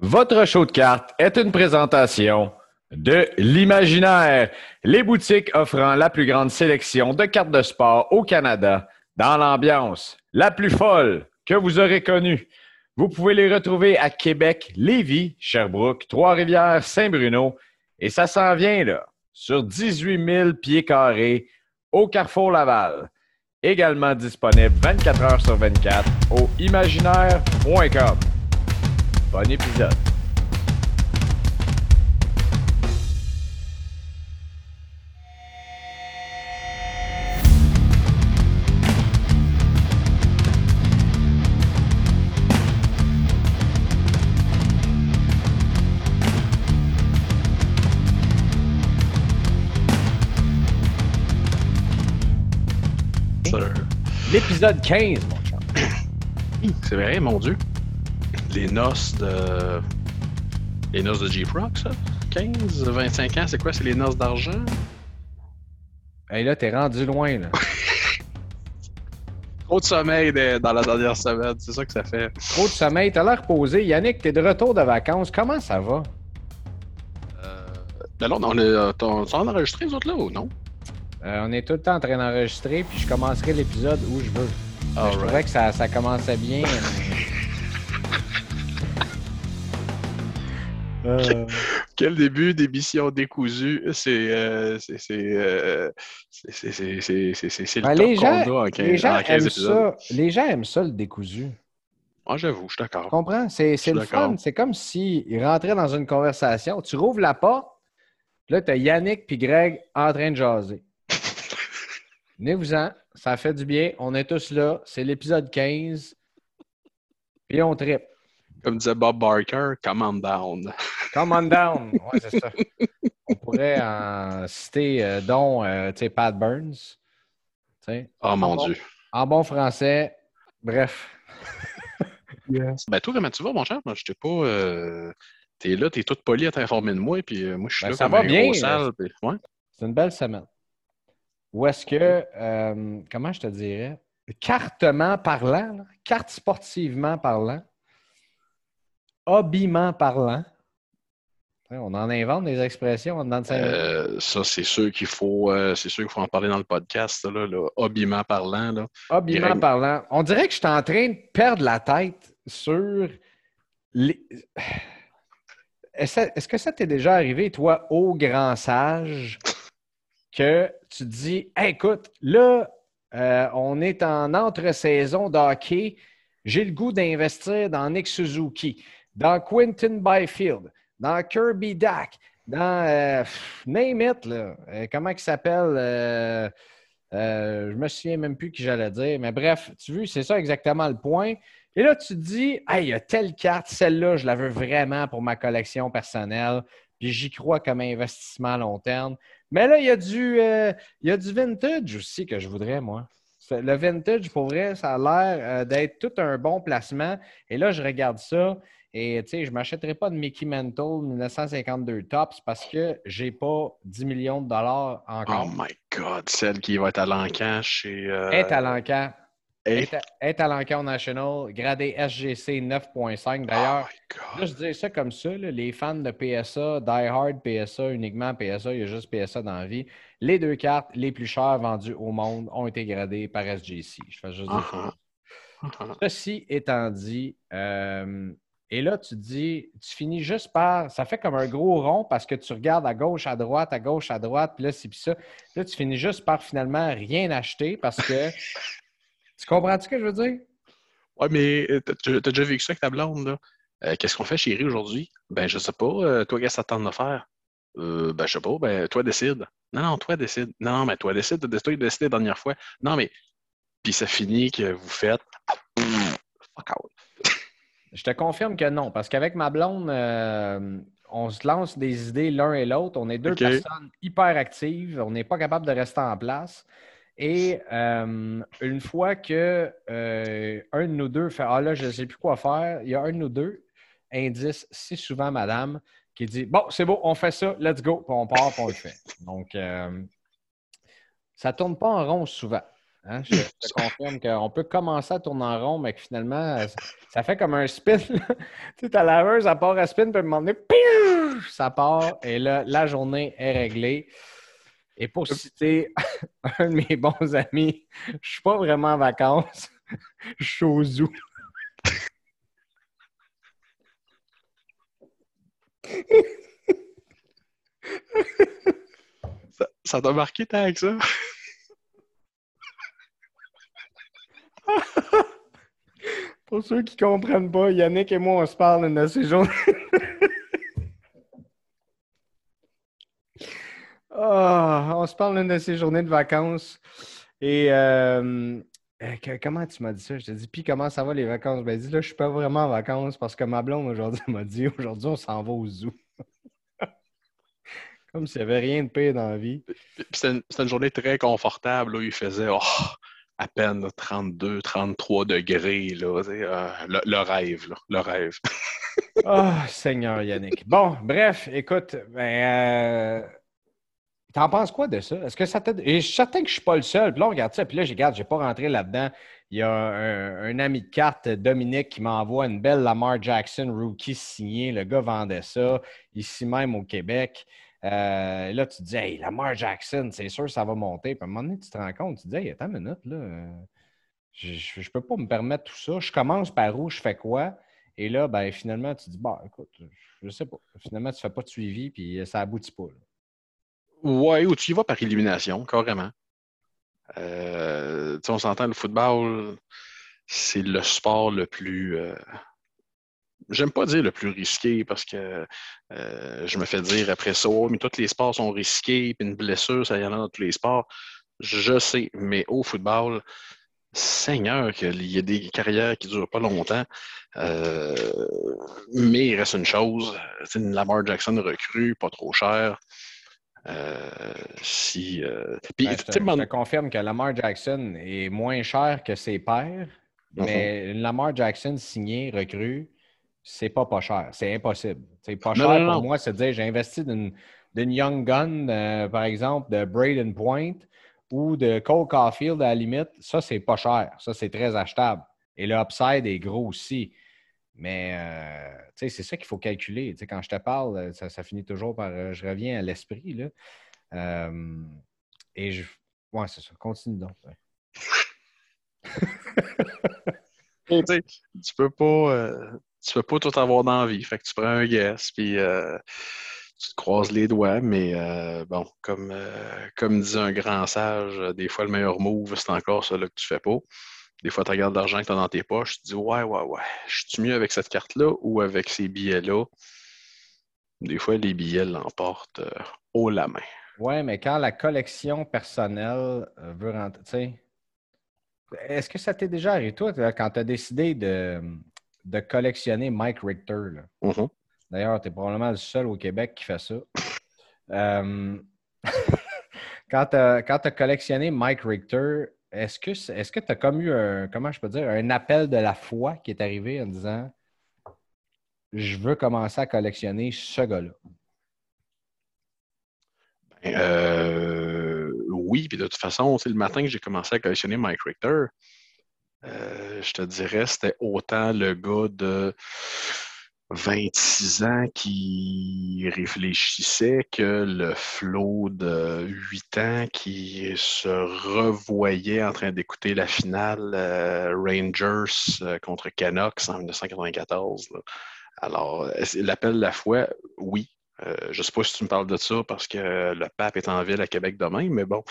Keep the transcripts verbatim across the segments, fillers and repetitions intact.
Votre show de cartes est une présentation de L'Imaginaire, les boutiques offrant la plus grande sélection de cartes de sport au Canada dans l'ambiance la plus folle que vous aurez connue. Vous pouvez les retrouver à Québec, Lévis, Sherbrooke, Trois-Rivières, Saint-Bruno et ça s'en vient là, sur dix-huit mille pieds carrés au Carrefour Laval. Également disponible vingt-quatre heures sur vingt-quatre au imaginaire point com. Bon épisode. L'épisode quinze, mon chum. C'est vrai, mon Dieu. Les noces de... Les noces de J-Proc, ça? quinze, vingt-cinq ans, c'est quoi? C'est les noces d'argent? Hey là, t'es rendu loin, là. Trop de sommeil de... dans la dernière semaine, c'est ça que ça fait. Trop de sommeil, t'as l'air posé. Yannick, t'es de retour de vacances, comment ça va? Euh... Là, là, on est... On s'en enregistré, les autres, là, ou non? Euh, on est tout le temps en train d'enregistrer, puis je commencerai l'épisode où je veux. Ben, je trouvais que ça, ça commençait bien. Mais... Euh... Quel début d'émission décousue, c'est euh, c'est c'est euh, c'est c'est c'est c'est c'est c'est le ben, top gens, qu'on a en quinze, les gens en quinze aiment épisodes. Ça, les gens aiment ça le décousu. Moi, ah, j'avoue, je suis d'accord. Tu comprends? C'est c'est le d'accord. Fun, c'est comme si ils rentraient dans une conversation, tu rouvres la porte, là t'as Yannick puis Greg en train de jaser. Venez-vous-en, ça fait du bien, on est tous là, c'est l'épisode quinze. Puis on trippe. Comme disait Bob Barker, come on down. Come on down, ouais, c'est ça. On pourrait en citer, euh, dont, euh, tu sais, Pat Burns. T'sais, oh mon bon, Dieu. En bon français, bref. Yes. Ben, toi, comment tu vas, mon cher? Moi, je t'ai pas. Euh, t'es là, t'es toute polie à t'informer de moi, puis euh, moi, je suis ben, là ça comme va un bien, gros sale. Pis, ouais. C'est une belle semaine. Ou est-ce que, euh, comment je te dirais, cartement parlant, là, carte sportivement parlant, hobbyment parlant. On en invente des expressions en dedans de ça. Euh, ça, c'est sûr qu'il faut euh, c'est sûr qu'il faut en parler dans le podcast, là, là. Hobbyment parlant. Là. Hobbyment Greg... parlant. On dirait que je suis en train de perdre la tête sur les... Est-ce que ça t'est déjà arrivé, toi, au grand sage, que tu te dis hey, « Écoute, là, euh, on est en entre-saison d'hockey, j'ai le goût d'investir dans Nick Suzuki, dans Quinton Byfield, dans Kirby Dach, dans euh, pff, name it, là. Euh, comment il s'appelle? Euh, euh, je me souviens même plus qui j'allais dire, mais bref, tu vois, c'est ça exactement le point. Et là, tu te dis, « Hey, il y a telle carte, celle-là, je la veux vraiment pour ma collection personnelle, puis j'y crois comme investissement à long terme. » Mais là, il y a du, euh, il y a du vintage aussi que je voudrais, moi. Le vintage, pour vrai, ça a l'air euh, d'être tout un bon placement. Et là, je regarde ça et tu sais, je ne m'achèterai pas de Mickey Mantle dix-neuf cent cinquante-deux Tops parce que j'ai pas dix millions de dollars encore. Oh my God! Celle qui va être à l'encan chez... Euh... Est à l'encan. Est... Est à l'encan National, gradé S G C neuf virgule cinq. D'ailleurs, oh là, je dis ça comme ça, là, les fans de P S A, Die Hard, P S A, uniquement P S A, il y a juste P S A dans la vie. Les deux cartes les plus chères vendues au monde ont été gradées par S G C. Je fais juste dire ça. Uh-huh. Ceci étant dit, euh, et là, tu dis, tu finis juste par, ça fait comme un gros rond parce que tu regardes à gauche, à droite, à gauche, à droite, puis là, c'est puis ça. Là, tu finis juste par finalement rien acheter parce que... Tu comprends-tu ce que je veux dire? Oui, mais t'as, t'as déjà vécu ça avec ta blonde, là. Euh, qu'est-ce qu'on fait, chérie, aujourd'hui? Ben, je sais pas. Euh, toi, qu'est-ce que ça tente de faire? Euh, ben, je sais pas. Ben, toi, décide. Non, non, toi, décide. Non, non, mais toi, décide. Toi, décide la dernière fois. Non, mais... Puis ça finit que vous faites... Fuck out. Je te confirme que non, parce qu'avec ma blonde, euh, on se lance des idées l'un et l'autre. On est deux okay. personnes hyper actives. On n'est pas capable de rester en place. Et euh, une fois que euh, un de nous deux fait « Ah là, je ne sais plus quoi faire », il y a un de nous deux, indice si souvent madame, qui dit « Bon, c'est beau, on fait ça, let's go », puis on part, puis on le fait. Donc, euh, ça ne tourne pas en rond souvent. Hein? Je te confirme qu'on peut commencer à tourner en rond, mais que finalement, ça fait comme un spin. Tu sais, ta laveuse, ça part à spin, puis à un moment donné, ça part, et là, la journée est réglée. Et pour citer un de mes bons amis, je suis pas vraiment en vacances, je suis au zoo. Ça, ça t'a marqué tant que ça? Pour ceux qui comprennent pas, Yannick et moi, on se parle de ces journées. Oh, on se parle de ces journées de vacances. Et euh, que, comment tu m'as dit ça? Je te dis, puis comment ça va les vacances? Ben, dis là, je suis pas vraiment en vacances parce que ma blonde aujourd'hui m'a dit, aujourd'hui, on s'en va au zoo. Comme s'il n'y avait rien de pire dans la vie. C'était une, une journée très confortable. Là, il faisait... Oh! À peine là, trente-deux, trente-trois degrés, là, euh, le, le rêve, là, le rêve. Oh, Seigneur Yannick. Bon, bref, écoute, ben, euh, t'en penses quoi de ça? Est-ce que ça t'a... Et je suis certain que je suis pas le seul. Puis là, on regarde ça, puis là, je regarde, j'ai pas rentré là-dedans. Il y a un, un ami de carte, Dominique, qui m'envoie une belle Lamar Jackson rookie signée. Le gars vendait ça, ici même au Québec. Euh, là, tu te dis, hey, Lamar Jackson, c'est sûr, ça va monter. Puis à un moment donné, tu te rends compte, tu te dis, hey, attends une minute, là, je ne peux pas me permettre tout ça. Je commence par où, je fais quoi? Et là, ben, finalement, tu te dis, bah, écoute, je sais pas. Finalement, tu ne fais pas de suivi, puis ça aboutit pas. Oui, ou tu y vas par élimination, carrément. Euh, tu sais, on s'entend, le football, c'est le sport le plus. Euh... J'aime pas dire le plus risqué parce que euh, je me fais dire après ça, oh, mais tous les sports sont risqués, puis une blessure, ça y en a dans tous les sports. Je sais, mais au football, Seigneur, qu'il y a des carrières qui ne durent pas longtemps. Euh, mais il reste une chose, c'est une Lamar Jackson recrue, pas trop cher. Euh, si, euh, pis, ben, je, te, man... je te confirme que Lamar Jackson est moins cher que ses pairs, mm-hmm. mais une Lamar Jackson signée, recrue, c'est pas pas cher. C'est impossible. C'est pas cher non, non, non. Pour moi, c'est de dire, j'ai investi d'une, d'une Young Gun, euh, par exemple, de Brayden Point ou de Cole Caulfield à la limite. Ça, c'est pas cher. Ça, c'est très achetable. Et le upside est gros aussi. Mais euh, c'est ça qu'il faut calculer. T'sais, quand je te parle, ça, ça finit toujours par... Euh, je reviens à l'esprit. Là. Euh, et je... Ouais, c'est ça. Continue donc. Ouais. Tu peux pas... Euh... Tu peux pas tout avoir dans la vie. Fait que tu prends un guess, puis euh, tu te croises les doigts. Mais euh, bon, comme, euh, comme dit un grand sage, des fois, le meilleur move, c'est encore ça là, que tu fais pas. Des fois, tu regardes l'argent que tu as dans tes poches, tu te dis « Ouais, ouais, ouais, je suis mieux avec cette carte-là ou avec ces billets-là? » Des fois, les billets l'emportent euh, haut la main. Oui, mais quand la collection personnelle veut rentrer, tu sais, est-ce que ça t'est déjà arrivé, toi, quand tu as décidé de... de collectionner Mike Richter. Là. Mm-hmm. D'ailleurs, tu es probablement le seul au Québec qui fait ça. euh... quand tu as collectionné Mike Richter, est-ce que est-ce que tu as comme eu un, comment je peux dire, un appel de la foi qui est arrivé en disant « Je veux commencer à collectionner ce gars-là ». Ben, euh, oui, puis de toute façon, c'est le matin que j'ai commencé à collectionner Mike Richter. Euh, je te dirais, c'était autant le gars de vingt-six ans qui réfléchissait que le flow de huit ans qui se revoyait en train d'écouter la finale euh, Rangers euh, contre Canucks en dix-neuf cent quatre-vingt-quatorze. Là. Alors, l'appel de la foi, oui. Euh, je ne sais pas si tu me parles de ça parce que le pape est en ville à Québec demain, mais bon...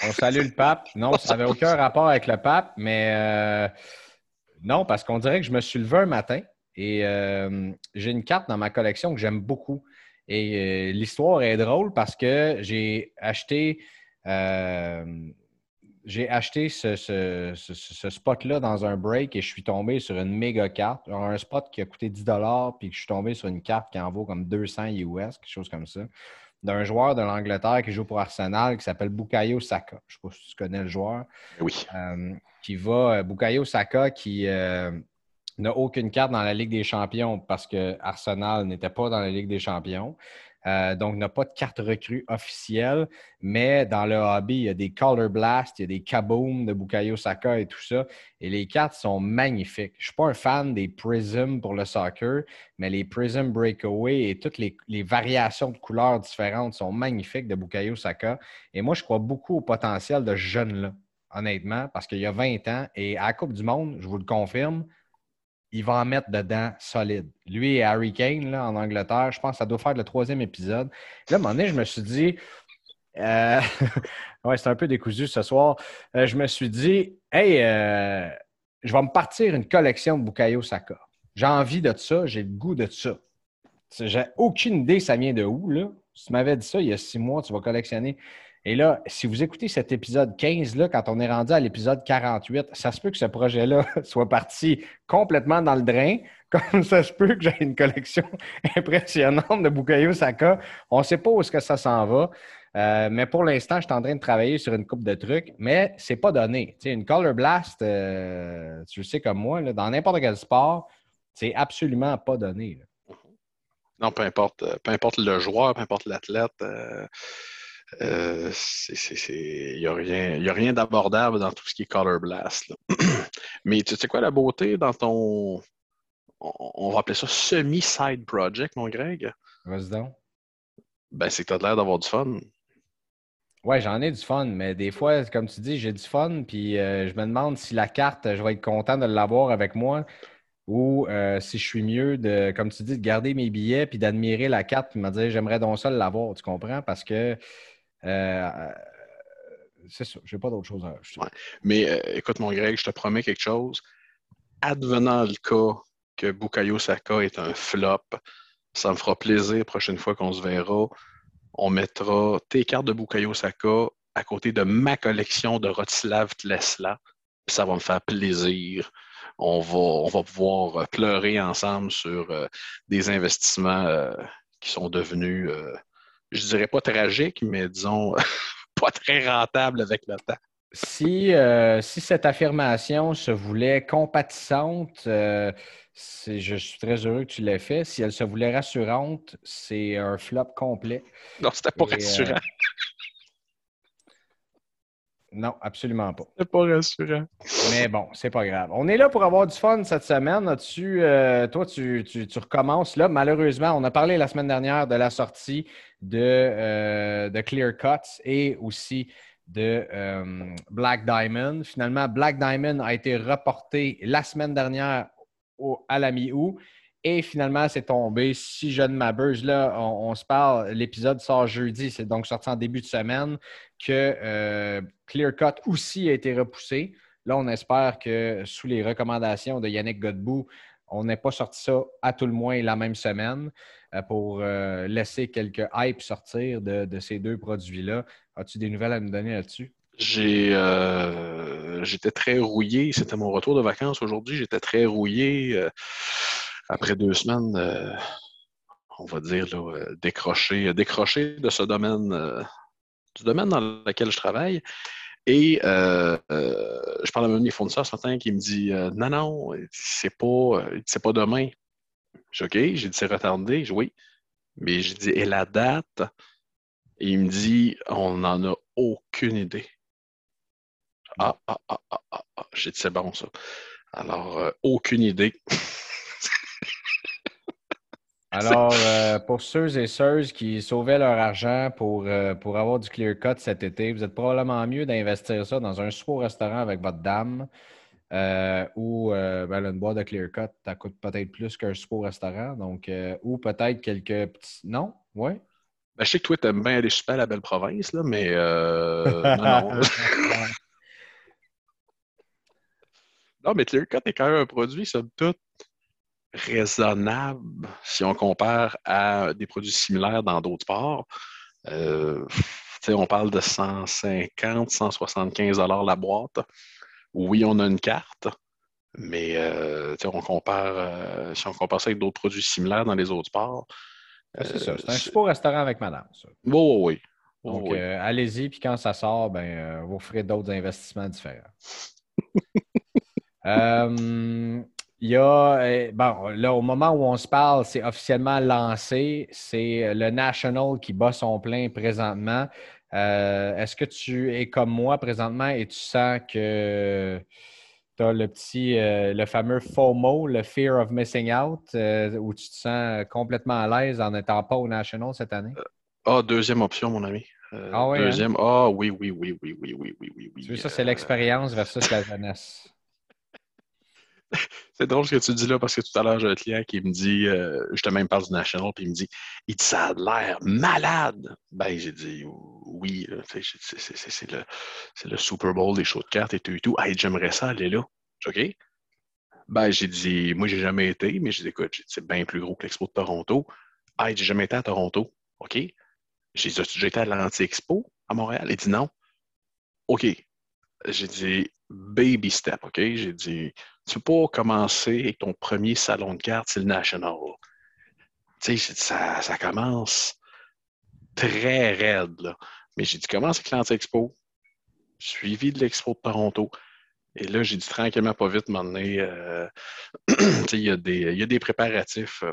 On salue le pape. Non, ça n'avait aucun rapport avec le pape, mais euh, non, parce qu'on dirait que je me suis levé un matin et euh, j'ai une carte dans ma collection que j'aime beaucoup. Et euh, l'histoire est drôle parce que j'ai acheté euh, j'ai acheté ce, ce, ce, ce spot-là dans un break et je suis tombé sur une méga carte. Alors, un spot qui a coûté dix dollars puis que je suis tombé sur une carte qui en vaut comme deux cents U S, quelque chose comme ça. D'un joueur de l'Angleterre qui joue pour Arsenal qui s'appelle Bukayo Saka. Je ne sais pas si tu connais le joueur. Oui. Euh, qui va, Bukayo Saka qui euh, n'a aucune carte dans la Ligue des champions parce que Arsenal n'était pas dans la Ligue des champions. Euh, donc, n'a pas de carte recrue officielle, mais dans le hobby, il y a des Color Blast, il y a des Kaboom de Bukayo Saka et tout ça. Et les cartes sont magnifiques. Je ne suis pas un fan des Prism pour le soccer, mais les Prism Breakaway et toutes les, les variations de couleurs différentes sont magnifiques de Bukayo Saka. Et moi, je crois beaucoup au potentiel de ce jeune-là, honnêtement, parce qu'il y a vingt ans. Et à la Coupe du Monde, je vous le confirme, il va en mettre dedans solide. Lui et Harry Kane, là, en Angleterre, je pense que ça doit faire le troisième épisode. Là, à un moment donné, je me suis dit... Euh... ouais, c'est un peu décousu ce soir. Euh, je me suis dit, « Hey, euh, je vais me partir une collection de Bukayo Saka. J'ai envie de ça, j'ai le goût de ça. » J'ai aucune idée ça vient de où, là. Si tu m'avais dit ça il y a six mois, tu vas collectionner... Et là, si vous écoutez cet épisode quinze, là, quand on est rendu à l'épisode quarante-huit, ça se peut que ce projet-là soit parti complètement dans le drain, comme ça se peut que j'ai une collection impressionnante de Bukayo Saka. On ne sait pas où est-ce que ça s'en va, euh, mais pour l'instant, je suis en train de travailler sur une couple de trucs, mais c'est pas donné. T'sais, une Color Blast, euh, tu le sais comme moi, là, dans n'importe quel sport, c'est absolument pas donné. Là. Non, peu importe, peu importe le joueur, peu importe l'athlète, euh... Euh, c'est, c'est, c'est... Il n'y a rien, il y a rien d'abordable dans tout ce qui est Color Blast. Mais tu sais quoi la beauté dans ton... On, on va appeler ça semi-side project, mon Greg? Vas-y donc. Ben, c'est que tu as l'air d'avoir du fun. Ouais, j'en ai du fun, mais des fois, comme tu dis, j'ai du fun, puis euh, je me demande si la carte, je vais être content de l'avoir avec moi, ou euh, si je suis mieux, de, comme tu dis, de garder mes billets puis d'admirer la carte puis me dire « J'aimerais donc ça l'avoir », tu comprends? Parce que... Euh, c'est ça, j'ai pas d'autre chose à ajouter. Ouais. Mais euh, écoute, mon Greg, je te promets quelque chose. Advenant le cas que Bukayo Saka est un flop, ça me fera plaisir, prochaine fois qu'on se verra, on mettra tes cartes de Bukayo Saka à côté de ma collection de Rotislav Tlesla, puis ça va me faire plaisir. On va, on va pouvoir pleurer ensemble sur euh, des investissements euh, qui sont devenus... Euh, je dirais pas tragique, mais disons pas très rentable avec le temps. Si, euh, si cette affirmation se voulait compatissante, euh, c'est, je suis très heureux que tu l'aies fait. Si elle se voulait rassurante, c'est un flop complet. Non, c'était pas Et, rassurant. Euh... Non, absolument pas. C'était pas rassurant. Mais bon, c'est pas grave. On est là pour avoir du fun cette semaine. As-tu, euh, toi, tu, tu, tu recommences là. Malheureusement, on a parlé la semaine dernière de la sortie De, euh, de Clear Cuts et aussi de euh, Black Diamond. Finalement, Black Diamond a été reporté la semaine dernière au, à la mi-août et finalement, c'est tombé. Si je ne m'abuse, là, on, on se parle, l'épisode sort jeudi, c'est donc sorti en début de semaine, que euh, Clear Cut aussi a été repoussé. Là, on espère que sous les recommandations de Yannick Godbout, on n'a pas sorti ça à tout le moins la même semaine pour laisser quelques hype sortir de, de ces deux produits-là. As-tu des nouvelles à me donner là-dessus? J'ai, euh, j'étais très rouillé. C'était mon retour de vacances aujourd'hui. J'étais très rouillé. Après deux semaines, euh, on va dire, là, décroché, décroché de ce domaine, euh, du domaine dans lequel je travaille. Et euh, euh, je parle à même des fournisseurs ce matin qui me dit euh, « Non, non, c'est pas, c'est pas demain. » J'ai dit « OK. » J'ai dit « C'est retardé. » J'ai dit « Oui. » Mais j'ai dit « Et la date? » Et il me dit « On n'en a aucune idée. » Ah, ah, ah, ah, ah, ah. J'ai dit « C'est bon, ça. » Alors, euh, aucune idée. Alors, euh, pour ceux et celles qui sauvaient leur argent pour, euh, pour avoir du Clear Cut cet été, vous êtes probablement mieux d'investir ça dans un super restaurant avec votre dame euh, ou euh, ben, une boîte de Clear Cut, ça coûte peut-être plus qu'un super restaurant. Donc, euh, ou peut-être quelques petits... Non? Oui? Ben, je sais que toi, t'aimes bien aller super à la belle province, là, mais euh, non, non. Non, mais Clear Cut est quand même un produit, somme toute, raisonnable si on compare à des produits similaires dans d'autres sports. Euh, on parle de cent cinquante à cent soixante-quinze dollars la boîte. Oui, on a une carte, mais euh, on compare, euh, si on compare ça avec d'autres produits similaires dans les autres sports. Euh, c'est ça, c'est un super restaurant avec madame. Ça. Oh, oui, oh, Donc, oui. Euh, allez-y, puis quand ça sort, ben, euh, vous ferez d'autres investissements différents. euh, Il y a, bon, là, au moment où on se parle, c'est officiellement lancé. C'est le National qui bat son plein présentement. Euh, est-ce que tu es comme moi présentement et tu sens que tu as le petit, euh, le fameux FOMO, le Fear of Missing Out, euh, où tu te sens complètement à l'aise en n'étant pas au National cette année? Ah, oh, deuxième option, mon ami. Euh, ah oui, deuxième. Ah hein? oh, oui, oui, oui, oui, oui, oui, oui, oui, oui. Tu veux, ça, c'est euh... l'expérience versus la jeunesse. C'est drôle ce que tu dis là, parce que tout à l'heure, j'ai un client qui me dit, euh, justement, il me parle du National, puis il me dit, il dit, ça a l'air malade. Ben, j'ai dit, oui, là, c'est, c'est, c'est, c'est, le, c'est le Super Bowl des shows de cartes et tout et tout. Hey, j'aimerais ça aller là. OK? Ben, j'ai dit, moi, j'ai jamais été, mais j'ai dit, écoute, j'ai dit, c'est bien plus gros que l'Expo de Toronto. Hey, j'ai jamais été à Toronto. OK? J'ai dit, as-tu déjà été à l'Anti-Expo à Montréal? Il dit, non. OK. J'ai dit, baby step, OK? J'ai dit, tu peux pas commencer avec ton premier salon de cartes, c'est le National. Tu sais, ça, ça commence très raide, là. Mais j'ai dit, commence avec l'Anti-Expo, suivi de l'Expo de Toronto. Et là, j'ai dit, tranquillement, pas vite, m'emmener. Euh, tu sais, il y a des, y a des préparatifs. Euh,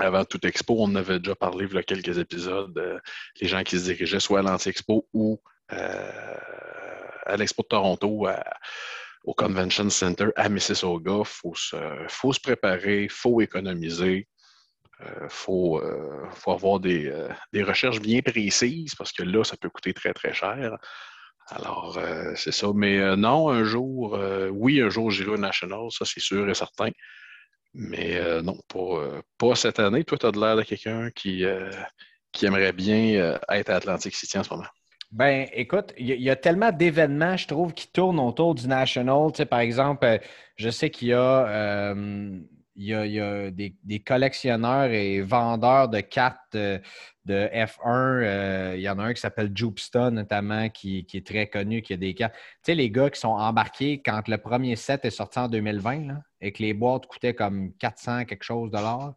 Avant toute expo, on en avait déjà parlé il y a quelques épisodes, euh, les gens qui se dirigeaient soit à l'Anti-Expo ou euh, à l'Expo de Toronto, à, au Convention Center à Mississauga. Il faut se, faut se préparer, il faut économiser, il euh, faut, euh, faut avoir des, euh, des recherches bien précises parce que là, ça peut coûter très, très cher. Alors, euh, c'est ça. Mais euh, non, un jour, euh, oui, un jour, j'irai au National, ça c'est sûr et certain. Mais euh, non, pas, euh, pas cette année. Toi, tu as de l'air de quelqu'un qui, euh, qui aimerait bien euh, être à Atlantic City en ce moment. Bien, écoute, il y, y a tellement d'événements, je trouve, qui tournent autour du National. Tu sais, par exemple, je sais qu'il y a, euh, y a, y a des, des collectionneurs et vendeurs de cartes de, de F un. Il euh, y en a un qui s'appelle Joopsta, notamment, qui, qui est très connu, qui a des cartes. Tu sais, les gars qui sont embarqués quand le premier set est sorti en deux mille vingt, là, et que les boîtes coûtaient comme quatre cents quelque chose dollars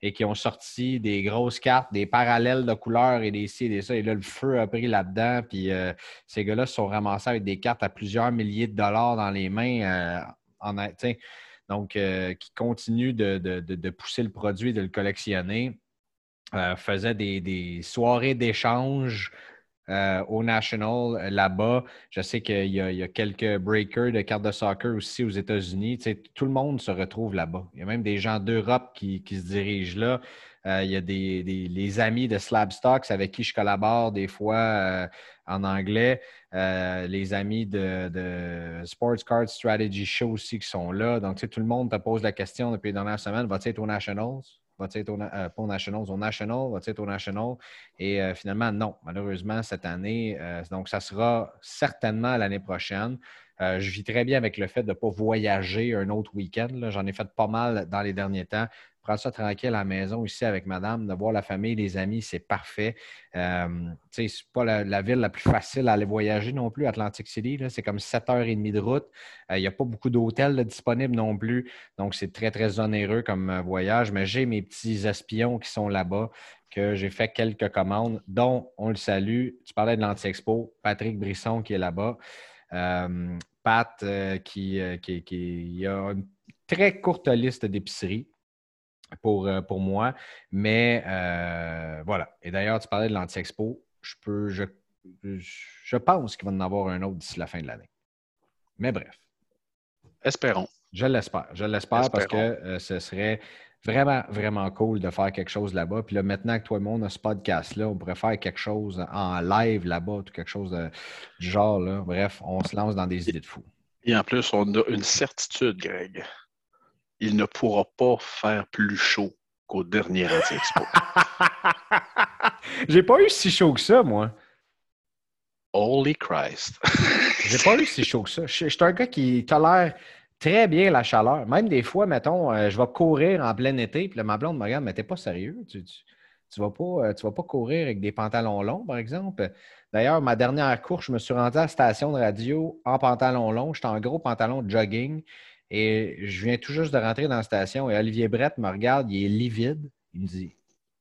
et qui ont sorti des grosses cartes, des parallèles de couleurs et des ci et des ça. Et là, le feu a pris là-dedans. Puis euh, ces gars-là se sont ramassés avec des cartes à plusieurs milliers de dollars dans les mains. Euh, en, donc, euh, qui continuent de, de, de, de pousser le produit, de le collectionner. Euh, faisaient des, des soirées d'échange Euh, au National, là-bas. Je sais qu'il y a, il y a quelques breakers de cartes de soccer aussi aux États-Unis. Tu sais, tout le monde se retrouve là-bas. Il y a même des gens d'Europe qui, qui se dirigent là. Euh, il y a des, des les amis de Slabstocks avec qui je collabore des fois euh, en anglais. Euh, les amis de, de Sports Card Strategy Show aussi qui sont là. Donc, tu sais, tout le monde te pose la question depuis les dernières semaines, va-t-il être au Nationals? Va-t-il être au, euh, pas au Nationals, au National, va-t-il être au National? Et euh, finalement, non, malheureusement, cette année. Euh, donc, ça sera certainement l'année prochaine. Euh, je vis très bien avec le fait de ne pas voyager un autre week-end. Là. J'en ai fait pas mal dans les derniers temps. Prendre ça tranquille à la maison ici avec madame, de voir la famille, les amis, c'est parfait. Euh, tu sais, c'est pas la, la ville la plus facile à aller voyager non plus, Atlantic City. Là, c'est comme sept heures trente de route. Il euh, n'y a pas beaucoup d'hôtels là, disponibles non plus. Donc, c'est très, très onéreux comme voyage. Mais j'ai mes petits espions qui sont là-bas, que j'ai fait quelques commandes, dont on le salue. Tu parlais de l'Anti-Expo, Patrick Brisson qui est là-bas. Euh, Pat, euh, qui, euh, qui, qui il y a une très courte liste d'épiceries. Pour, pour moi, mais euh, voilà. Et d'ailleurs, tu parlais de l'Anti-Expo. Je, peux, je, je pense qu'il va en avoir un autre d'ici la fin de l'année. Mais bref. Espérons. Je l'espère. Je l'espère Espérons. Parce que euh, ce serait vraiment, vraiment cool de faire quelque chose là-bas. Puis là, maintenant que toi et moi, on a ce podcast-là, on pourrait faire quelque chose en live là-bas ou quelque chose de, du genre. Là. Bref, on se lance dans des et, idées de fou. Et en plus, on a une certitude, Greg. Il ne pourra pas faire plus chaud qu'au dernier Anti-Expo. J'ai pas eu si chaud que ça, moi. Holy Christ! J'ai pas eu si chaud que ça. Je suis un gars qui tolère très bien la chaleur. Même des fois, mettons, je vais courir en plein été, puis ma blonde me regarde, mais t'es pas sérieux? Tu, tu, tu vas pas, tu vas pas courir avec des pantalons longs, par exemple? D'ailleurs, ma dernière course, je me suis rendu à la station de radio en pantalon long. J'étais en gros pantalon de jogging. Et je viens tout juste de rentrer dans la station et Olivier Brett me regarde, il est livide. Il me dit,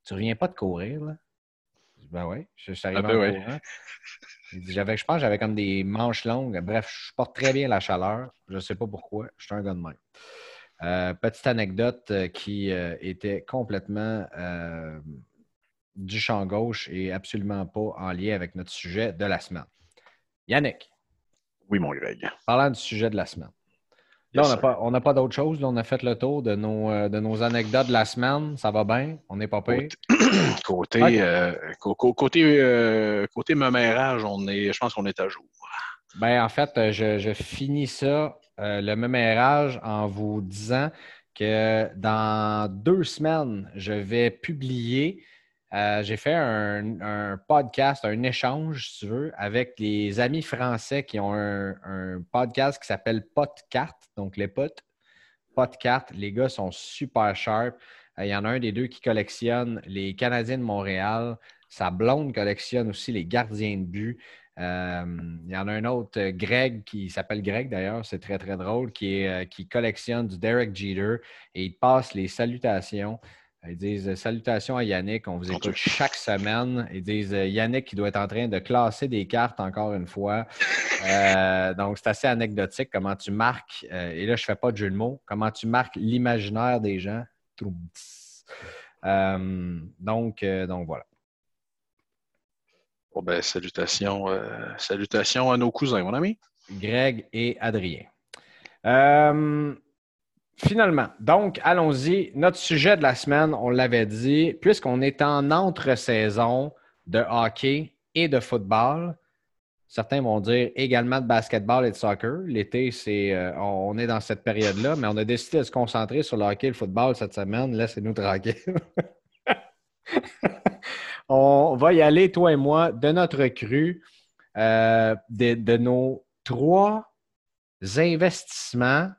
tu reviens pas de courir, là? Je dis, ben oui, je suis arrivé ah ben en ouais. courant. Il dit, j'avais, je pense que j'avais comme des manches longues. Bref, je porte très bien la chaleur. Je ne sais pas pourquoi. Je suis un gars de même. Euh, petite anecdote qui euh, était complètement euh, du champ gauche et absolument pas en lien avec notre sujet de la semaine. Yannick. Oui, mon Greg. Parlant du sujet de la semaine. Là, yes, on n'a pas, on n'a pas d'autre chose. Là, on a fait le tour de nos, euh, de nos anecdotes de la semaine. Ça va bien? On n'est pas pire? Côté, okay. euh, côté, euh, côté mémérage, on est, je pense qu'on est à jour. Ben, en fait, je, je finis ça, euh, le mémérage, en vous disant que dans deux semaines, je vais publier. Euh, j'ai fait un, un podcast, un échange, si tu veux, avec les amis français qui ont un, un podcast qui s'appelle Pot-Cartes, donc les potes. Pot-Cartes, les gars sont super sharp. Il euh, y en a un des deux qui collectionne les Canadiens de Montréal. Sa blonde collectionne aussi les gardiens de but. Il euh, y en a un autre, Greg, qui s'appelle Greg d'ailleurs, c'est très très drôle, qui, est, euh, qui collectionne du Derek Jeter et il passe les salutations. Ils disent « Salutations à Yannick, on vous écoute chaque semaine. » Ils disent « Yannick qui doit être en train de classer des cartes encore une fois. Euh, » Donc, c'est assez anecdotique comment tu marques, euh, et là, je ne fais pas de jeu de mots, comment tu marques l'imaginaire des gens. Euh, donc, euh, donc, voilà. Oh ben, salutations, euh, salutations à nos cousins, mon ami. Greg et Adrien. Euh, Finalement, donc, allons-y. Notre sujet de la semaine, on l'avait dit, puisqu'on est en entre-saison de hockey et de football, certains vont dire également de basketball et de soccer. L'été, c'est, euh, on est dans cette période-là, mais on a décidé de se concentrer sur le hockey et le football cette semaine. Laissez-nous tranquilles. On va y aller, toi et moi, de notre cru, euh, de, de nos trois investissements.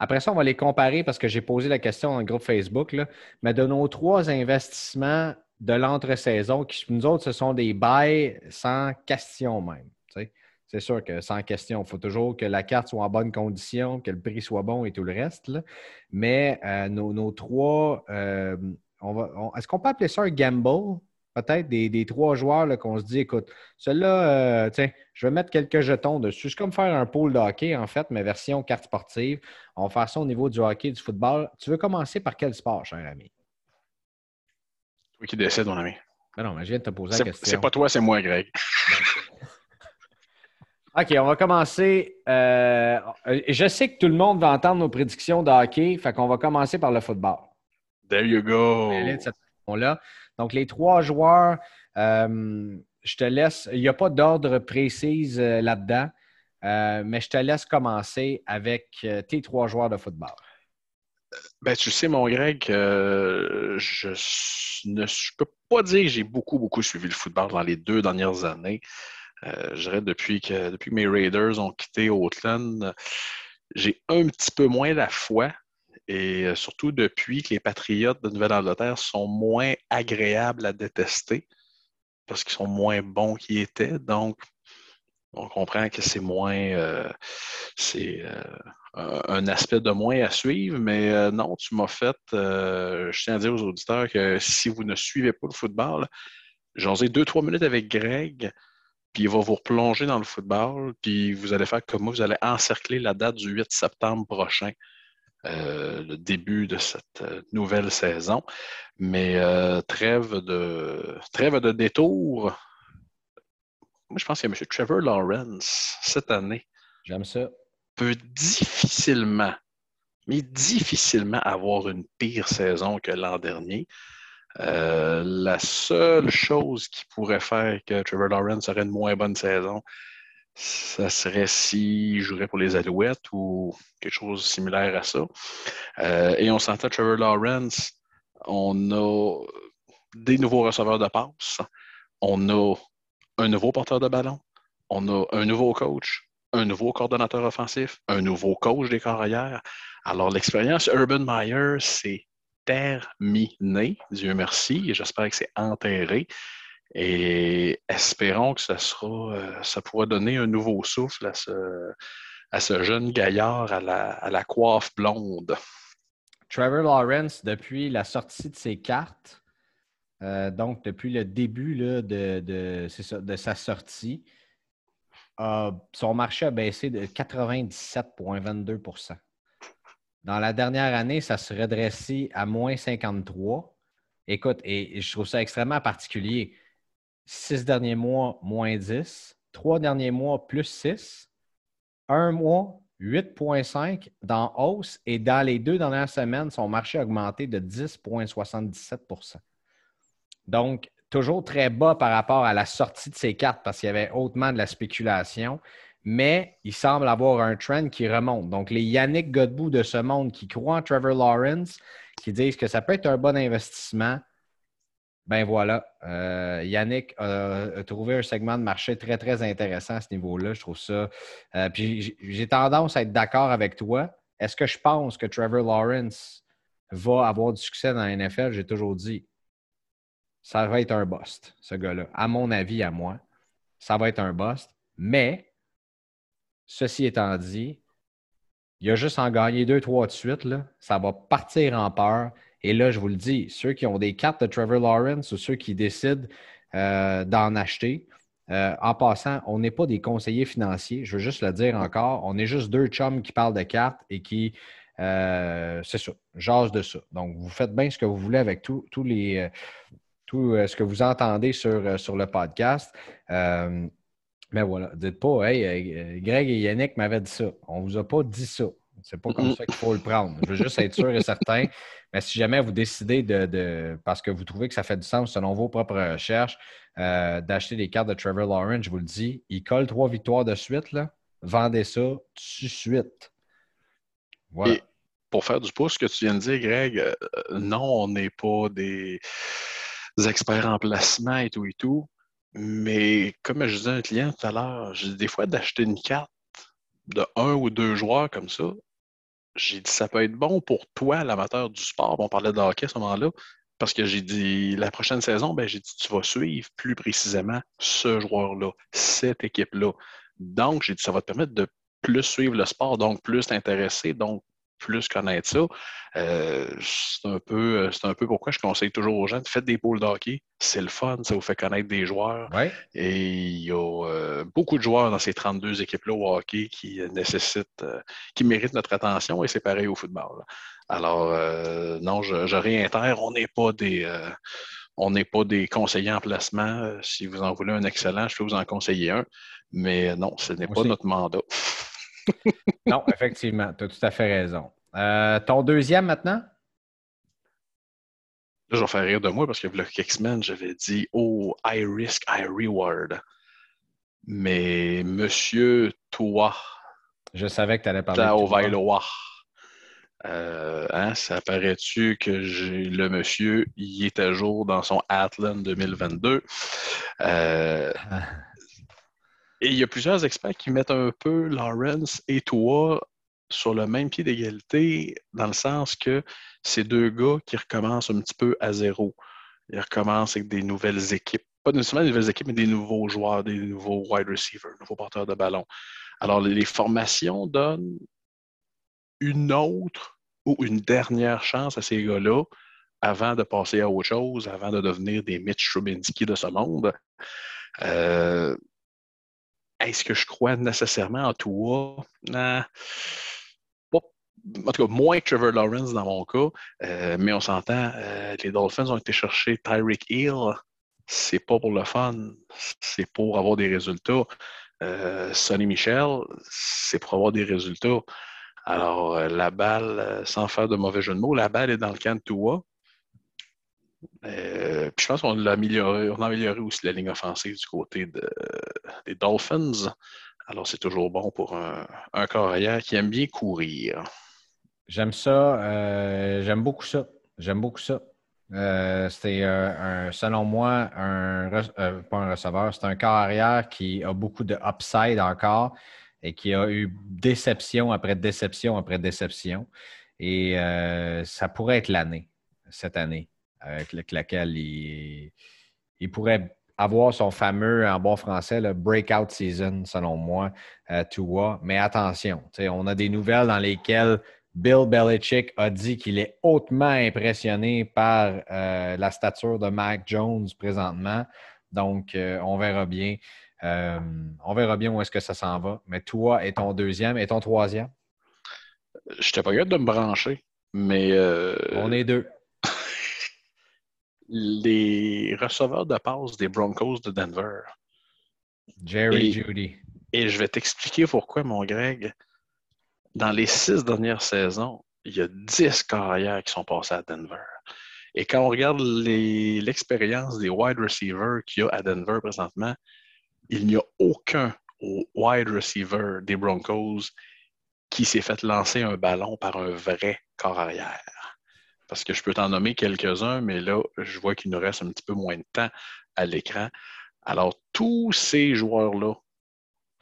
Après ça, on va les comparer parce que j'ai posé la question dans le groupe Facebook, là, mais de nos trois investissements de l'entre-saison, qui nous autres, ce sont des buys sans question même. T'sais. C'est sûr que sans question, il faut toujours que la carte soit en bonne condition, que le prix soit bon et tout le reste. Là. Mais euh, nos, nos trois, euh, on va, on, est-ce qu'on peut appeler ça un gamble? Peut-être des, des trois joueurs là, qu'on se dit, écoute, celui-là, euh, tiens, je vais mettre quelques jetons dessus. C'est comme faire un pool de hockey, en fait, mais version carte sportive. On va faire ça au niveau du hockey, du football. Tu veux commencer par quel sport, cher ami? Toi qui décède, mon ami. Ben non, mais je viens de te poser c'est, la question. C'est pas toi, c'est moi, Greg. OK, on va commencer. Euh, je sais que tout le monde va entendre nos prédictions de hockey, fait qu'on va commencer par le football. There you go! Là. Donc, les trois joueurs, euh, je te laisse, il n'y a pas d'ordre précis euh, là-dedans, euh, mais je te laisse commencer avec euh, tes trois joueurs de football. Ben, tu sais, mon Greg, euh, je ne je peux pas dire que j'ai beaucoup, beaucoup suivi le football dans les deux dernières années. Euh, je dirais depuis que, depuis que mes Raiders ont quitté Oakland, j'ai un petit peu moins la foi. Et surtout depuis que les Patriotes de Nouvelle-Angleterre sont moins agréables à détester parce qu'ils sont moins bons qu'ils étaient. Donc, on comprend que c'est moins... Euh, c'est euh, un aspect de moins à suivre, mais euh, non, tu m'as fait... Euh, je tiens à dire aux auditeurs que si vous ne suivez pas le football, j'en ai deux, trois minutes avec Greg, puis il va vous replonger dans le football, puis vous allez faire comme moi, vous allez encercler la date du huit septembre prochain. Euh, le début de cette nouvelle saison. Mais euh, trêve de trêve de détour. Moi, je pense qu'il y a M. Trevor Lawrence cette année. J'aime ça. Peut difficilement, mais difficilement avoir une pire saison que l'an dernier. Euh, la seule chose qui pourrait faire que Trevor Lawrence aurait une moins bonne saison, ça serait s'il jouerait pour les Alouettes ou quelque chose de similaire à ça. Euh, et on s'entend Trevor Lawrence, on a des nouveaux receveurs de passe, on a un nouveau porteur de ballon, on a un nouveau coach, un nouveau coordonnateur offensif, un nouveau coach des corps arrière. Alors, l'expérience Urban Meyer, c'est terminé, Dieu merci, et j'espère que c'est enterré. Et espérons que ça sera, ça pourra donner un nouveau souffle à ce, à ce jeune gaillard à la, à la coiffe blonde. Trevor Lawrence, depuis la sortie de ses cartes, euh, donc depuis le début là, de, de, c'est ça, de sa sortie, euh, son marché a baissé de quatre-vingt-dix-sept virgule vingt-deux pour cent. Dans la dernière année, ça se redressait à moins cinquante-trois. Écoute, et, et je trouve ça extrêmement particulier. Six derniers mois, moins dix. Trois derniers mois, plus six. Un mois, huit virgule cinq dans hausse. Et dans les deux dernières semaines, son marché a augmenté de dix virgule soixante-dix-sept pour cent. Donc, toujours très bas par rapport à la sortie de ses cartes parce qu'il y avait hautement de la spéculation. Mais il semble avoir un trend qui remonte. Donc, les Yannick Godbout de ce monde qui croient en Trevor Lawrence, qui disent que ça peut être un bon investissement, ben voilà, euh, Yannick a, a trouvé un segment de marché très, très intéressant à ce niveau-là. Je trouve ça. Euh, puis j'ai tendance à être d'accord avec toi. Est-ce que je pense que Trevor Lawrence va avoir du succès dans la N F L? J'ai toujours dit, ça va être un bust, ce gars-là. À mon avis, à moi, ça va être un bust. Mais... ceci étant dit, il a juste en gagné deux, trois de suite, là, ça va partir en peur. Et là, je vous le dis, ceux qui ont des cartes de Trevor Lawrence ou ceux qui décident euh, d'en acheter, euh, en passant, on n'est pas des conseillers financiers, je veux juste le dire encore, on est juste deux chums qui parlent de cartes et qui, euh, c'est ça, jasent de ça. Donc, vous faites bien ce que vous voulez avec tout, tout, les, tout ce que vous entendez sur, sur le podcast. Euh, Mais voilà, dites pas, hey, Greg et Yannick m'avaient dit ça. On vous a pas dit ça. C'est pas comme ça qu'il faut le prendre. Je veux juste être sûr et certain. Mais si jamais vous décidez de, de parce que vous trouvez que ça fait du sens selon vos propres recherches, euh, d'acheter des cartes de Trevor Lawrence, je vous le dis, il colle trois victoires de suite, là. Vendez ça tout de suite. Voilà. Et pour faire du pouce, ce que tu viens de dire, Greg, euh, non, on n'est pas des... des experts en placement et tout et tout. Mais comme je disais à un client tout à l'heure, j'ai dit, des fois d'acheter une carte de un ou deux joueurs comme ça, j'ai dit ça peut être bon pour toi, l'amateur du sport. On parlait de hockey à ce moment-là, parce que j'ai dit la prochaine saison, ben j'ai dit tu vas suivre plus précisément ce joueur-là, cette équipe-là. Donc, j'ai dit ça va te permettre de plus suivre le sport, donc plus t'intéresser, donc plus connaître ça. Euh, c'est, un peu, c'est un peu pourquoi je conseille toujours aux gens de faire des pools de hockey. C'est le fun, ça vous fait connaître des joueurs. Ouais. Et il y a euh, beaucoup de joueurs dans ces trente-deux équipes-là au hockey qui nécessitent, euh, qui méritent notre attention et c'est pareil au football. Là. Alors, euh, non, je, je réitère, on n'est pas des... Euh, On n'est pas des conseillers en placement. Si vous en voulez un excellent, je peux vous en conseiller un. Mais non, ce n'est on pas sait. Notre mandat. Non, effectivement, tu as tout à fait raison. Euh, ton deuxième maintenant? Là, je vais faire rire de moi parce que le X-Men, j'avais dit « Oh, I risk, I reward ». Mais monsieur, toi, je savais que tu allais parler Tagovailoa. Euh, hein, ça paraît-tu que j'ai le monsieur, il est à jour dans son Atlan deux mille vingt-deux. Euh, et il y a plusieurs experts qui mettent un peu Lawrence et Tua sur le même pied d'égalité, dans le sens que c'est deux gars qui recommencent un petit peu à zéro. Ils recommencent avec des nouvelles équipes. Pas nécessairement des nouvelles équipes, mais des nouveaux joueurs, des nouveaux wide receivers, des nouveaux porteurs de ballon. Alors, les formations donnent une autre ou une dernière chance à ces gars-là avant de passer à autre chose, avant de devenir des Mitch Trubisky de ce monde. Euh, est-ce que je crois nécessairement en Tua? Euh, bon, en tout cas, moins que Trevor Lawrence dans mon cas, euh, mais on s'entend, euh, les Dolphins ont été chercher Tyreek Hill. C'est pas pour le fun, c'est pour avoir des résultats. Euh, Sonny Michel, c'est pour avoir des résultats. Alors, la balle, sans faire de mauvais jeu de mots, la balle est dans le camp de Tua. Euh, puis je pense qu'on l'a amélioré, on a amélioré aussi la ligne offensive du côté de, des Dolphins. Alors, c'est toujours bon pour un, un corps arrière qui aime bien courir. J'aime ça. Euh, j'aime beaucoup ça. J'aime beaucoup ça. Euh, c'est, euh, un, selon moi, un re, euh, pas un receveur, c'est un corps arrière qui a beaucoup de upside encore. Et qui a eu déception après déception après déception. Et euh, ça pourrait être l'année, cette année, avec laquelle il, il pourrait avoir son fameux, en bon français, le breakout season, selon moi, euh, Tua. Mais attention, on a des nouvelles dans lesquelles Bill Belichick a dit qu'il est hautement impressionné par euh, la stature de Mac Jones présentement. Donc, euh, on verra bien. Euh, on verra bien où est-ce que ça s'en va. Mais toi, est ton deuxième et ton troisième? J'étais pas capable de me brancher, mais... Euh, On est deux. Les receveurs de passe des Broncos de Denver. Jerry et, Judy. Et je vais t'expliquer pourquoi, mon Greg. Dans les six dernières saisons, il y a dix carrières qui sont passées à Denver. Et quand on regarde les, l'expérience des wide receivers qu'il y a à Denver présentement, il n'y a aucun wide receiver des Broncos qui s'est fait lancer un ballon par un vrai corps arrière. Parce que je peux t'en nommer quelques-uns, mais là, je vois qu'il nous reste un petit peu moins de temps à l'écran. Alors, tous ces joueurs-là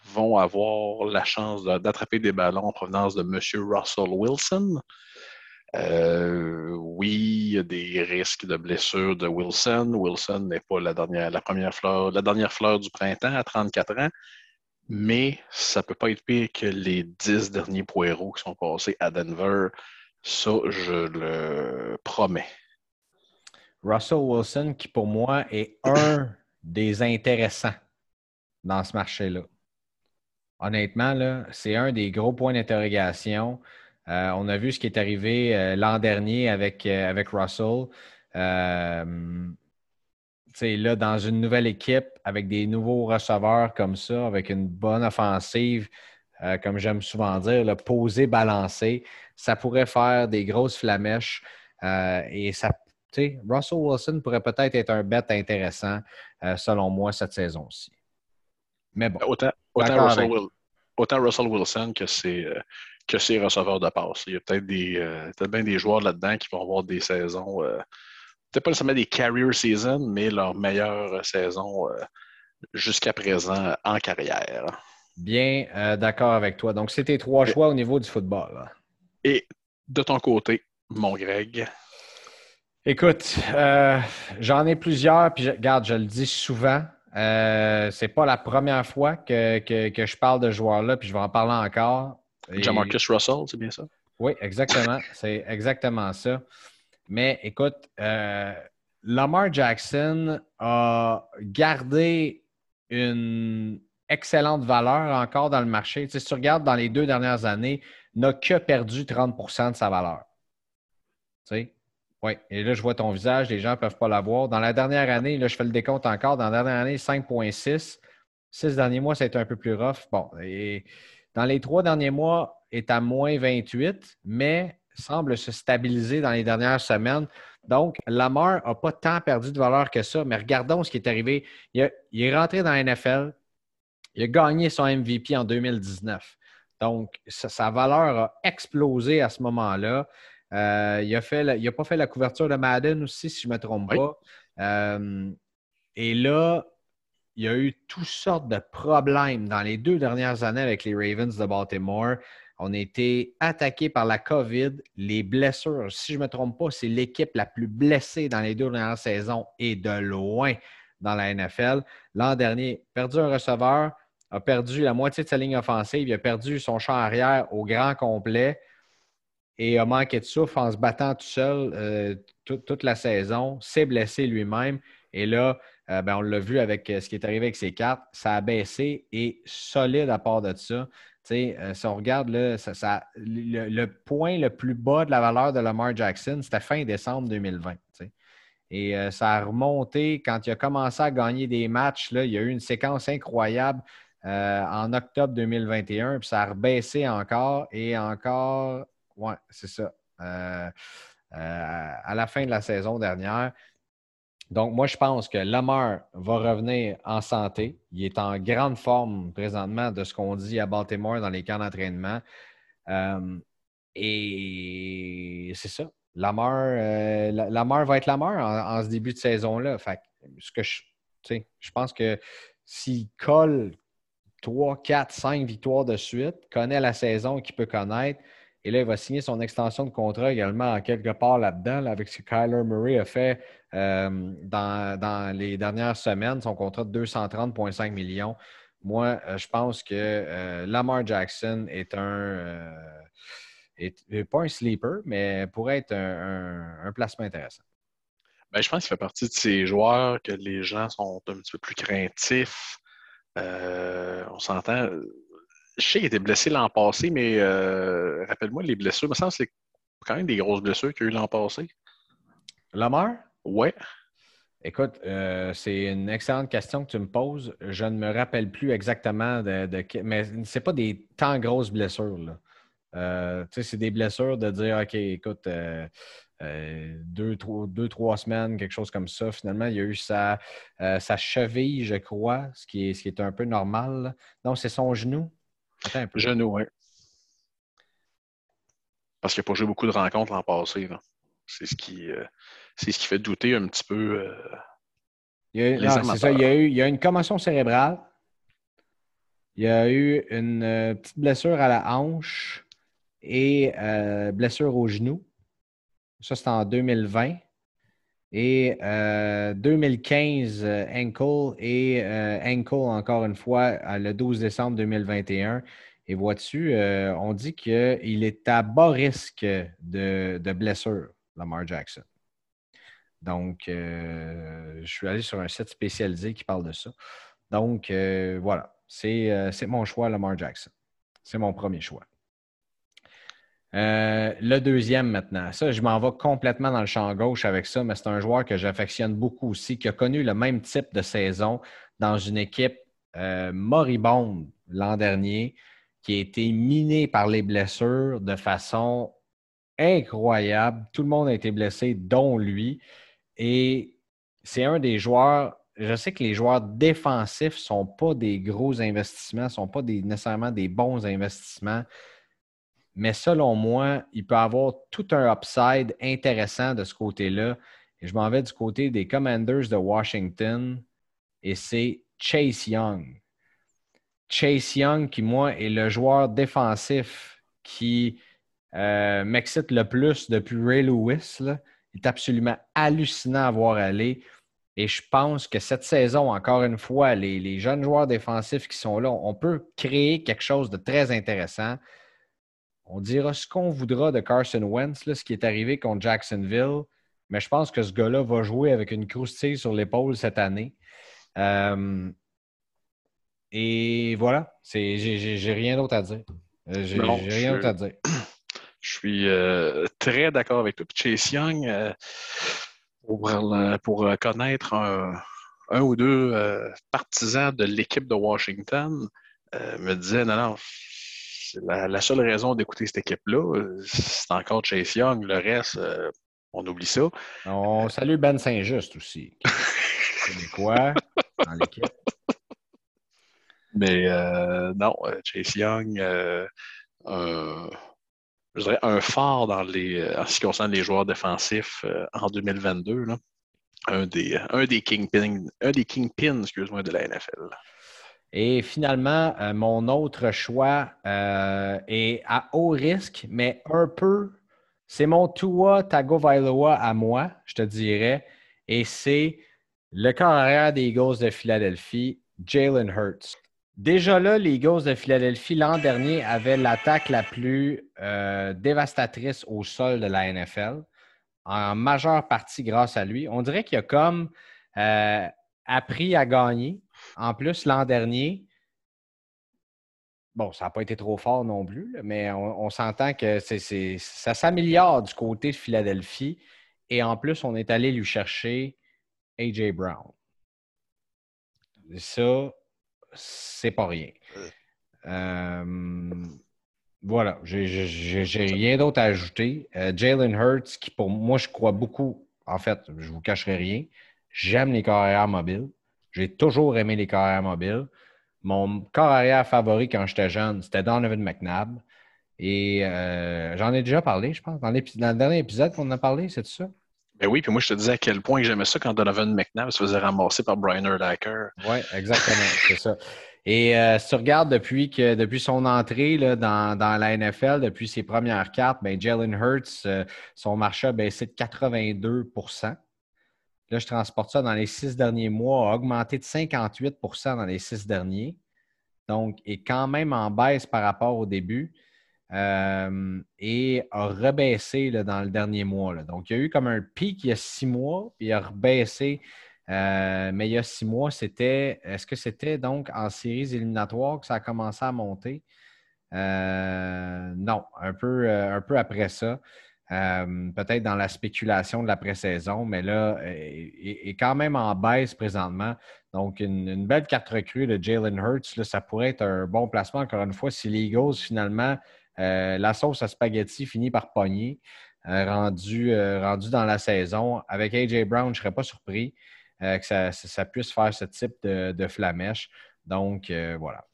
vont avoir la chance de, d'attraper des ballons en provenance de M. Russell Wilson. Euh, oui, il y a des risques de blessure de Wilson. Wilson n'est pas la dernière, la première fleur, la dernière fleur du printemps à trente-quatre ans, mais ça ne peut pas être pire que les dix derniers poireaux qui sont passés à Denver. Ça, je le promets. Russell Wilson, qui pour moi est un des intéressants dans ce marché-là. Honnêtement, là, c'est un des gros points d'interrogation. Euh, on a vu ce qui est arrivé euh, l'an dernier avec, euh, avec Russell. Euh, là, dans une nouvelle équipe, avec des nouveaux receveurs comme ça, avec une bonne offensive, euh, comme j'aime souvent dire, là, poser, balancer, ça pourrait faire des grosses flamèches. Euh, et ça, Russell Wilson pourrait peut-être être un bet intéressant, euh, selon moi, cette saison-ci. Mais bon. Autant, autant, Russell, Will, autant Russell Wilson que ses, que ses receveurs de passe. Il y a peut-être des, euh, peut-être bien des joueurs là-dedans qui vont avoir des saisons, euh, peut-être pas nécessairement des career season, mais leur meilleure saison euh, jusqu'à présent en carrière. Bien, euh, d'accord avec toi. Donc, c'est tes trois choix au niveau du football. Là. Et de ton côté, mon Greg? Écoute, euh, j'en ai plusieurs, puis regarde, je le dis souvent. Euh, c'est pas la première fois que, que, que je parle de joueurs-là, puis je vais en parler encore. Et... Jamarcus Russell, c'est bien ça? Oui, exactement. C'est exactement ça. Mais écoute, euh, Lamar Jackson a gardé une excellente valeur encore dans le marché. Tu sais, si tu regardes dans les deux dernières années, n'a que perdu trente pour cent de sa valeur. Tu sais? Oui, et là, je vois ton visage, les gens ne peuvent pas l'avoir. Dans la dernière année, là, je fais le décompte encore, dans la dernière année, cinq virgule six. Six derniers mois, ça a été un peu plus rough. Bon, et dans les trois derniers mois, est à moins vingt-huit, mais semble se stabiliser dans les dernières semaines. Donc, Lamar n'a pas tant perdu de valeur que ça, mais regardons ce qui est arrivé. Il, a, il est rentré dans la N F L, il a gagné son M V P en deux mille dix-neuf. Donc, sa, sa valeur a explosé à ce moment-là. Euh, il n'a pas fait la couverture de Madden aussi, si je ne me trompe oui. pas. Euh, et là, il y a eu toutes sortes de problèmes dans les deux dernières années avec les Ravens de Baltimore. On a été attaqués par la COVID, les blessures. Si je ne me trompe pas, c'est l'équipe la plus blessée dans les deux dernières saisons et de loin dans la N F L. L'an dernier, perdu un receveur, a perdu la moitié de sa ligne offensive, il a perdu son champ arrière au grand complet. Et a manqué de souffle en se battant tout seul euh, toute, toute la saison, s'est blessé lui-même. Et là, euh, ben on l'a vu avec ce qui est arrivé avec ses cartes, ça a baissé et solide à part de ça. Euh, si on regarde, là, ça, ça, le, le point le plus bas de la valeur de Lamar Jackson, c'était fin décembre deux mille vingt. T'sais. Et euh, ça a remonté quand il a commencé à gagner des matchs. Là, il y a eu une séquence incroyable euh, en octobre deux mille vingt et un, puis ça a rebaissé encore et encore... Oui, c'est ça. Euh, euh, à la fin de la saison dernière. Donc, moi, je pense que Lamar va revenir en santé. Il est en grande forme présentement de ce qu'on dit à Baltimore dans les camps d'entraînement. Euh, et c'est ça. Lamar, euh, Lamar va être Lamar en, en ce début de saison-là. Fait que, ce que je, tu sais, je pense que s'il colle trois, quatre, cinq victoires de suite, connaît la saison qu'il peut connaître, et là, il va signer son extension de contrat également quelque part là-dedans, là, avec ce que Kyler Murray a fait euh, dans, dans les dernières semaines, son contrat de deux cent trente virgule cinq millions. Moi, euh, je pense que euh, Lamar Jackson est un... Euh, est, pas un sleeper, mais pourrait être un, un, un placement intéressant. Bien, je pense qu'il fait partie de ces joueurs que les gens sont un petit peu plus craintifs. Euh, on s'entend... je sais qu'il était blessé l'an passé, mais euh, rappelle-moi les blessures. Il me semble que c'est quand même des grosses blessures qu'il y a eu l'an passé. Lamar? Oui. Écoute, euh, c'est une excellente question que tu me poses. Je ne me rappelle plus exactement de... de mais c'est pas des tant grosses blessures, là. Euh, tu sais, c'est des blessures de dire, OK, écoute, euh, euh, deux, trois, deux, trois semaines, quelque chose comme ça. Finalement, il y a eu sa, euh, sa cheville, je crois, ce qui est, ce qui est un peu normal, là. Non, c'est son genou. Attends un peu. Genou, oui. Parce qu'il n'a pas joué beaucoup de rencontres l'an passé, là. C'est ce qui, euh, c'est ce qui fait douter un petit peu. Euh, il y a eu, les non, c'est ça, il y a eu, il y a une commotion cérébrale. Il y a eu une euh, petite blessure à la hanche et euh, blessure au genou. Ça, c'est en deux mille vingt. Et euh, deux mille quinze, euh, ankle et euh, ankle, encore une fois, le douze décembre deux mille vingt et un. Et vois-tu, euh, on dit qu'il est à bas risque de, de blessure, Lamar Jackson. Donc, euh, je suis allé sur un site spécialisé qui parle de ça. Donc, euh, voilà. C'est, euh, c'est mon choix, Lamar Jackson. C'est mon premier choix. Euh, le deuxième, maintenant. Ça, je m'en vais complètement dans le champ gauche avec ça, mais c'est un joueur que j'affectionne beaucoup aussi, qui a connu le même type de saison dans une équipe euh, moribonde l'an dernier, qui a été miné par les blessures de façon incroyable. Tout le monde a été blessé, dont lui. Et c'est un des joueurs... Je sais que les joueurs défensifs ne sont pas des gros investissements, ne sont pas des, nécessairement des bons investissements. Mais selon moi, il peut avoir tout un upside intéressant de ce côté-là. Et je m'en vais du côté des Commanders de Washington. Et c'est Chase Young. Chase Young, qui, moi, est le joueur défensif qui euh, m'excite le plus depuis Ray Lewis, là. Il est absolument hallucinant à voir aller. Et je pense que cette saison, encore une fois, les, les jeunes joueurs défensifs qui sont là, on peut créer quelque chose de très intéressant. On dira ce qu'on voudra de Carson Wentz, là, ce qui est arrivé contre Jacksonville, mais je pense que ce gars-là va jouer avec une croustille sur l'épaule cette année. Euh, et voilà, c'est, j'ai, j'ai, j'ai rien d'autre à dire. J'ai, non, j'ai rien je... d'autre à dire. Je suis euh, très d'accord avec toi. Chase Young... Euh... Pour, pour connaître un, un ou deux euh, partisans de l'équipe de Washington, euh, me disait non, non, la, la seule raison d'écouter cette équipe-là, c'est encore Chase Young. Le reste, euh, on oublie ça. On salue Ben Saint-Just aussi. Québécois dans l'équipe. Mais euh, non, Chase Young, euh, euh, je dirais, un phare dans les, en ce qui concerne les joueurs défensifs euh, en deux mille vingt-deux. Là. Un des, un des kingpins, un des kingpins, excuse-moi, de la N F L. Et finalement, euh, mon autre choix euh, est à haut risque, mais un peu, c'est mon Tua Tagovailoa à moi, je te dirais, et c'est le corps arrière des Eagles de Philadelphie, Jalen Hurts. Déjà là, les Eagles de Philadelphie, l'an dernier, avaient l'attaque la plus euh, dévastatrice au sol de la N F L, en majeure partie grâce à lui. On dirait qu'il a comme euh, appris à gagner. En plus, l'an dernier, bon, ça n'a pas été trop fort non plus, là, mais on, on s'entend que c'est, c'est, ça s'améliore du côté de Philadelphie. Et en plus, on est allé lui chercher A J Brown. Et ça... c'est pas rien. Euh, voilà, j'ai, j'ai, j'ai rien d'autre à ajouter. Euh, Jalen Hurts, qui pour moi, je crois beaucoup, en fait, je vous cacherai rien, j'aime les corps arrière mobiles. J'ai toujours aimé les corps arrière mobiles. Mon corps arrière favori quand j'étais jeune, c'était Donovan McNabb. Et euh, j'en ai déjà parlé, je pense, dans, dans le dernier épisode qu'on en a parlé, c'est ça? Ben oui, puis moi, je te disais à quel point j'aimais ça quand Donovan McNabb se faisait ramasser par Brian Urlacher. Oui, exactement, c'est ça. Et euh, si tu regardes depuis, que, depuis son entrée là, dans, dans la N F L, depuis ses premières cartes, ben, Jalen Hurts, euh, son marché a baissé de quatre-vingt-deux pour cent. Là, je transporte ça dans les six derniers mois, a augmenté de cinquante-huit pour cent dans les six derniers. Donc, est quand même en baisse par rapport au début. Euh, et a rebaissé là, dans le dernier mois. Là. Donc, il y a eu comme un pic il y a six mois, puis il a rebaissé. Euh, mais il y a six mois, c'était... Est-ce que c'était donc en séries éliminatoires que ça a commencé à monter? Euh, non, un peu, euh, un peu après ça. Euh, peut-être dans la spéculation de la pré-saison, mais là, il est quand même en baisse présentement. Donc, une, une belle carte recrue de Jalen Hurts, là, ça pourrait être un bon placement, encore une fois, si les Eagles, finalement, euh, la sauce à spaghetti finit par pogner, euh, rendu, euh, rendu dans la saison. Avec A J Brown, je ne serais pas surpris euh, que ça, ça, ça puisse faire ce type de, de flamèche. Donc, euh, voilà.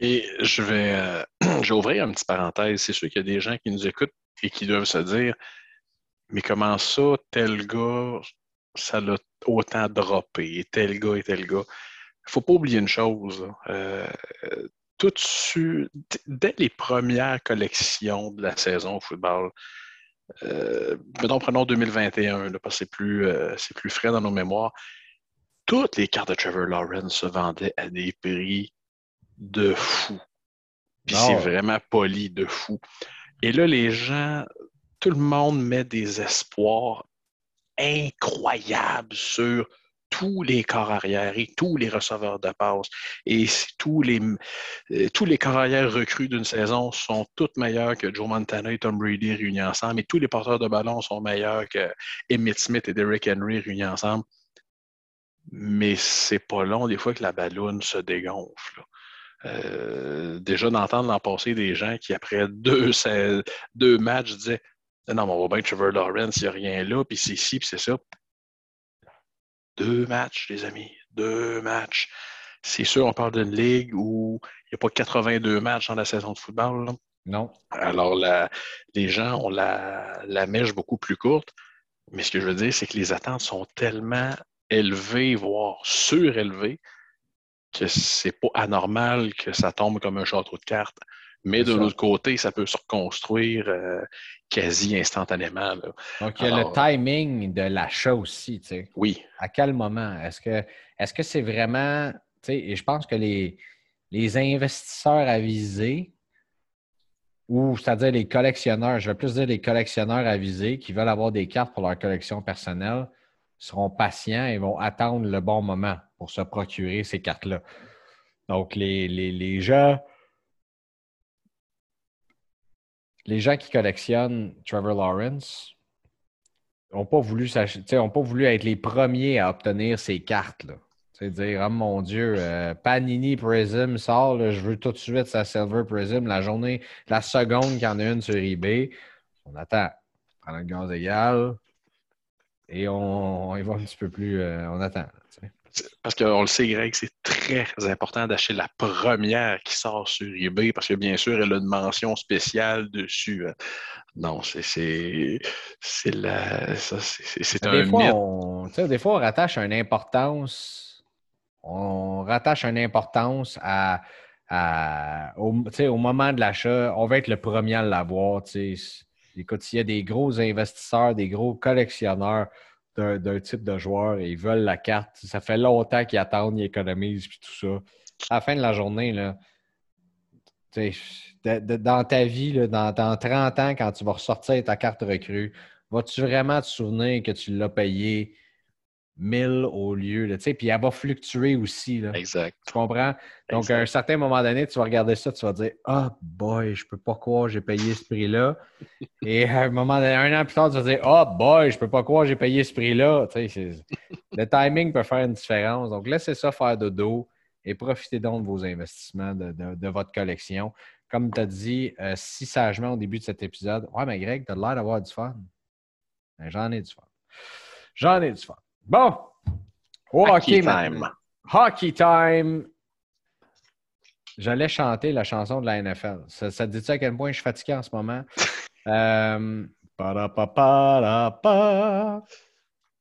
Et je vais, euh, je vais ouvrir une petite parenthèse. C'est sûr qu'il y a des gens qui nous écoutent et qui doivent se dire « Mais comment ça, tel gars, ça l'a autant droppé, et tel gars, et tel gars. » Il ne faut pas oublier une chose. Euh, tout su, dès les premières collections de la saison au football, euh, mettons, prenons deux mille vingt et un, là, parce que c'est plus, euh, c'est plus frais dans nos mémoires, toutes les cartes de Trevor Lawrence se vendaient à des prix de fou. Puis oh. C'est vraiment poli de fou. Et là, les gens, tout le monde met des espoirs incroyables sur tous les corps arrière et tous les receveurs de passe. Et tous les, tous les corps arrière recrues d'une saison sont toutes meilleurs que Joe Montana et Tom Brady réunis ensemble. Et tous les porteurs de ballon sont meilleurs que Emmitt Smith et Derrick Henry réunis ensemble. Mais c'est pas long, des fois, que la balloune se dégonfle, là. Euh, déjà d'entendre l'an passé des gens qui, après deux, seize, deux matchs, disaient « Non, mais on va bien Trevor Lawrence, il n'y a rien là, puis c'est ci, puis c'est ça. » Deux matchs, les amis, deux matchs. C'est sûr, on parle d'une ligue où il n'y a pas quatre-vingt-deux matchs dans la saison de football, là. Non. Alors, la, les gens ont la, la mèche beaucoup plus courte, mais ce que je veux dire, c'est que les attentes sont tellement élevées, voire surélevées, que c'est pas anormal que ça tombe comme un château de cartes. Mais de l'autre côté, ça peut se reconstruire euh, quasi instantanément, là. Donc, il y a Alors, le timing de l'achat aussi, tu sais. Oui. À quel moment? Est-ce que, est-ce que c'est vraiment... Tu sais, et je pense que les, les investisseurs avisés, ou c'est-à-dire les collectionneurs, je vais plus dire les collectionneurs avisés qui veulent avoir des cartes pour leur collection personnelle, seront patients et vont attendre le bon moment pour se procurer ces cartes-là. Donc, les, les, les gens les gens qui collectionnent Trevor Lawrence n'ont pas voulu s'acheter, n'ont pas voulu être les premiers à obtenir ces cartes-là. C'est dire, oh mon Dieu, euh, Panini Prism sort, là, je veux tout de suite sa Silver Prism, la journée, la seconde qu'il y en a une sur eBay. On attend. On prend le gaz égal et on, on y va un petit peu plus, euh, on attend. T'sais. Parce qu'on le sait, Greg, c'est très important d'acheter la première qui sort sur eBay parce que, bien sûr, elle a une mention spéciale dessus. Non, c'est, c'est, c'est, la, ça, c'est, c'est un fois, mythe. On, des fois, on rattache une importance, on rattache une importance à, à, au, au moment de l'achat. On va être le premier à l'avoir. T'sais. Écoute, s'il y a des gros investisseurs, des gros collectionneurs, D'un, d'un type de joueur et ils veulent la carte. Ça fait longtemps qu'ils attendent, ils économisent puis tout ça. À la fin de la journée, là, de, de, dans ta vie, là, dans, dans trente ans, quand tu vas ressortir ta carte recrue, vas-tu vraiment te souvenir que tu l'as payé mille au lieu? Puis elle va fluctuer aussi, là. Exact. Tu comprends? Donc, exact. À un certain moment donné, tu vas regarder ça, tu vas dire « Ah oh boy, je peux pas croire j'ai payé ce prix-là. » Et à un moment donné, un an plus tard, tu vas dire « Ah oh boy, je peux pas croire j'ai payé ce prix-là. » Le timing peut faire une différence. Donc, laissez ça faire de dos et profitez donc de vos investissements, de, de, de votre collection. Comme tu as dit euh, si sagement au début de cet épisode, « Ouais, mais Greg, tu as l'air d'avoir du fun. Ben, » J'en ai du fun. J'en ai du fun. Bon, oh, hockey, hockey time. Hockey time. J'allais chanter la chanson de la N F L. Ça, ça te dit-tu à quel point je suis fatigué en ce moment? euh, pa-da-pa-pa-da-pa.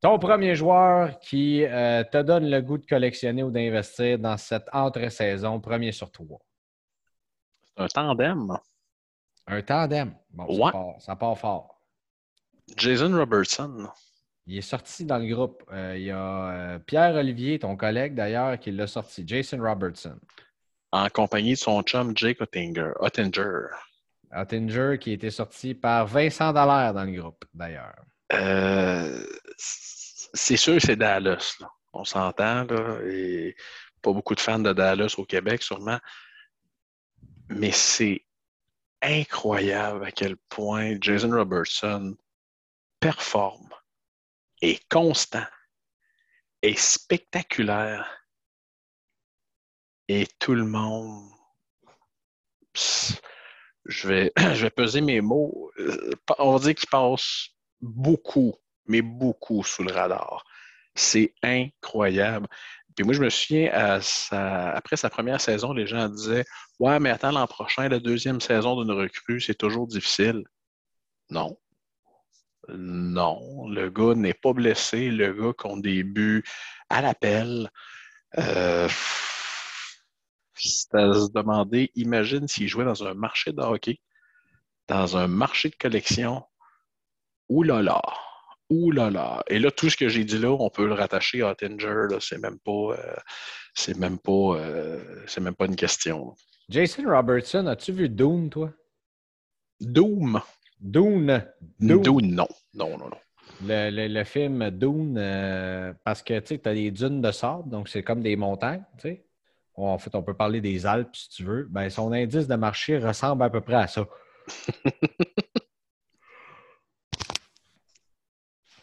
Ton premier joueur qui euh, te donne le goût de collectionner ou d'investir dans cette entre-saison, premier sur trois. C'est un tandem. Un tandem. Bon, ouais. ça, part, ça part fort. Jason Robertson. Il est sorti dans le groupe. Euh, il y a euh, Pierre-Olivier, ton collègue d'ailleurs, qui l'a sorti. Jason Robertson. En compagnie de son chum Jake Ottinger. Ottinger, Ottinger qui a été sorti par Vincent Dallaire dans le groupe d'ailleurs. Euh, c'est sûr que c'est Dallas, là. On s'entend, là. Et pas beaucoup de fans de Dallas au Québec, sûrement. mais c'est incroyable à quel point Jason Robertson performe, est constant, est spectaculaire et tout le monde... Psst, je, vais, je vais peser mes mots. On va dire qu'il passe beaucoup, mais beaucoup sous le radar. C'est incroyable. Puis moi, je me souviens, à sa, après sa première saison, les gens disaient « Ouais, mais attends l'an prochain, la deuxième saison d'une recrue, c'est toujours difficile. » Non. Non. Le gars n'est pas blessé. Le gars compte des buts à l'appel. Euh, c'est à se demander, imagine s'il jouait dans un marché de hockey, dans un marché de collection. Oulala! Ouh là là. Et là, tout ce que j'ai dit là, on peut le rattacher à Ottinger. Là. C'est même pas, euh, c'est même pas, euh, c'est même pas une question. Jason Robertson, as-tu vu Dune, toi? Doom. Dune. Dune. Dune, non. Non, non, non. Le, le, le film Dune, euh, parce que tu as des dunes de sable, donc c'est comme des montagnes. T'sais. En fait, on peut parler des Alpes si tu veux. Ben, son indice de marché ressemble à peu près à ça.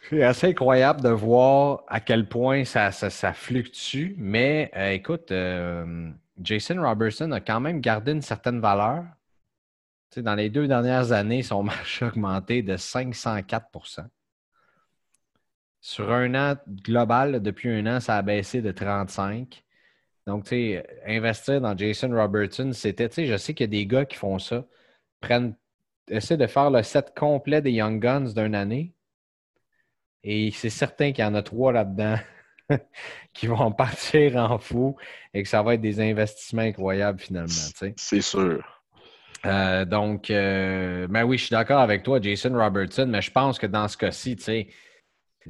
C'est assez incroyable de voir à quel point ça, ça, ça fluctue, mais euh, écoute, euh, Jason Robertson a quand même gardé une certaine valeur. Tu sais, dans les deux dernières années, son marché a augmenté de cinq cent quatre pour cent. Sur un an global, depuis un an, ça a baissé de trente-cinq. Donc, tu sais, investir dans Jason Robertson, c'était, tu sais, je sais qu'il y a des gars qui font ça, prennent, essaient de faire le set complet des Young Guns d'une année. Et c'est certain qu'il y en a trois là-dedans qui vont partir en fou et que ça va être des investissements incroyables finalement. T'sais. C'est sûr. Euh, donc, euh, ben oui, je suis d'accord avec toi, Jason Robertson, mais je pense que dans ce cas-ci, t'sais,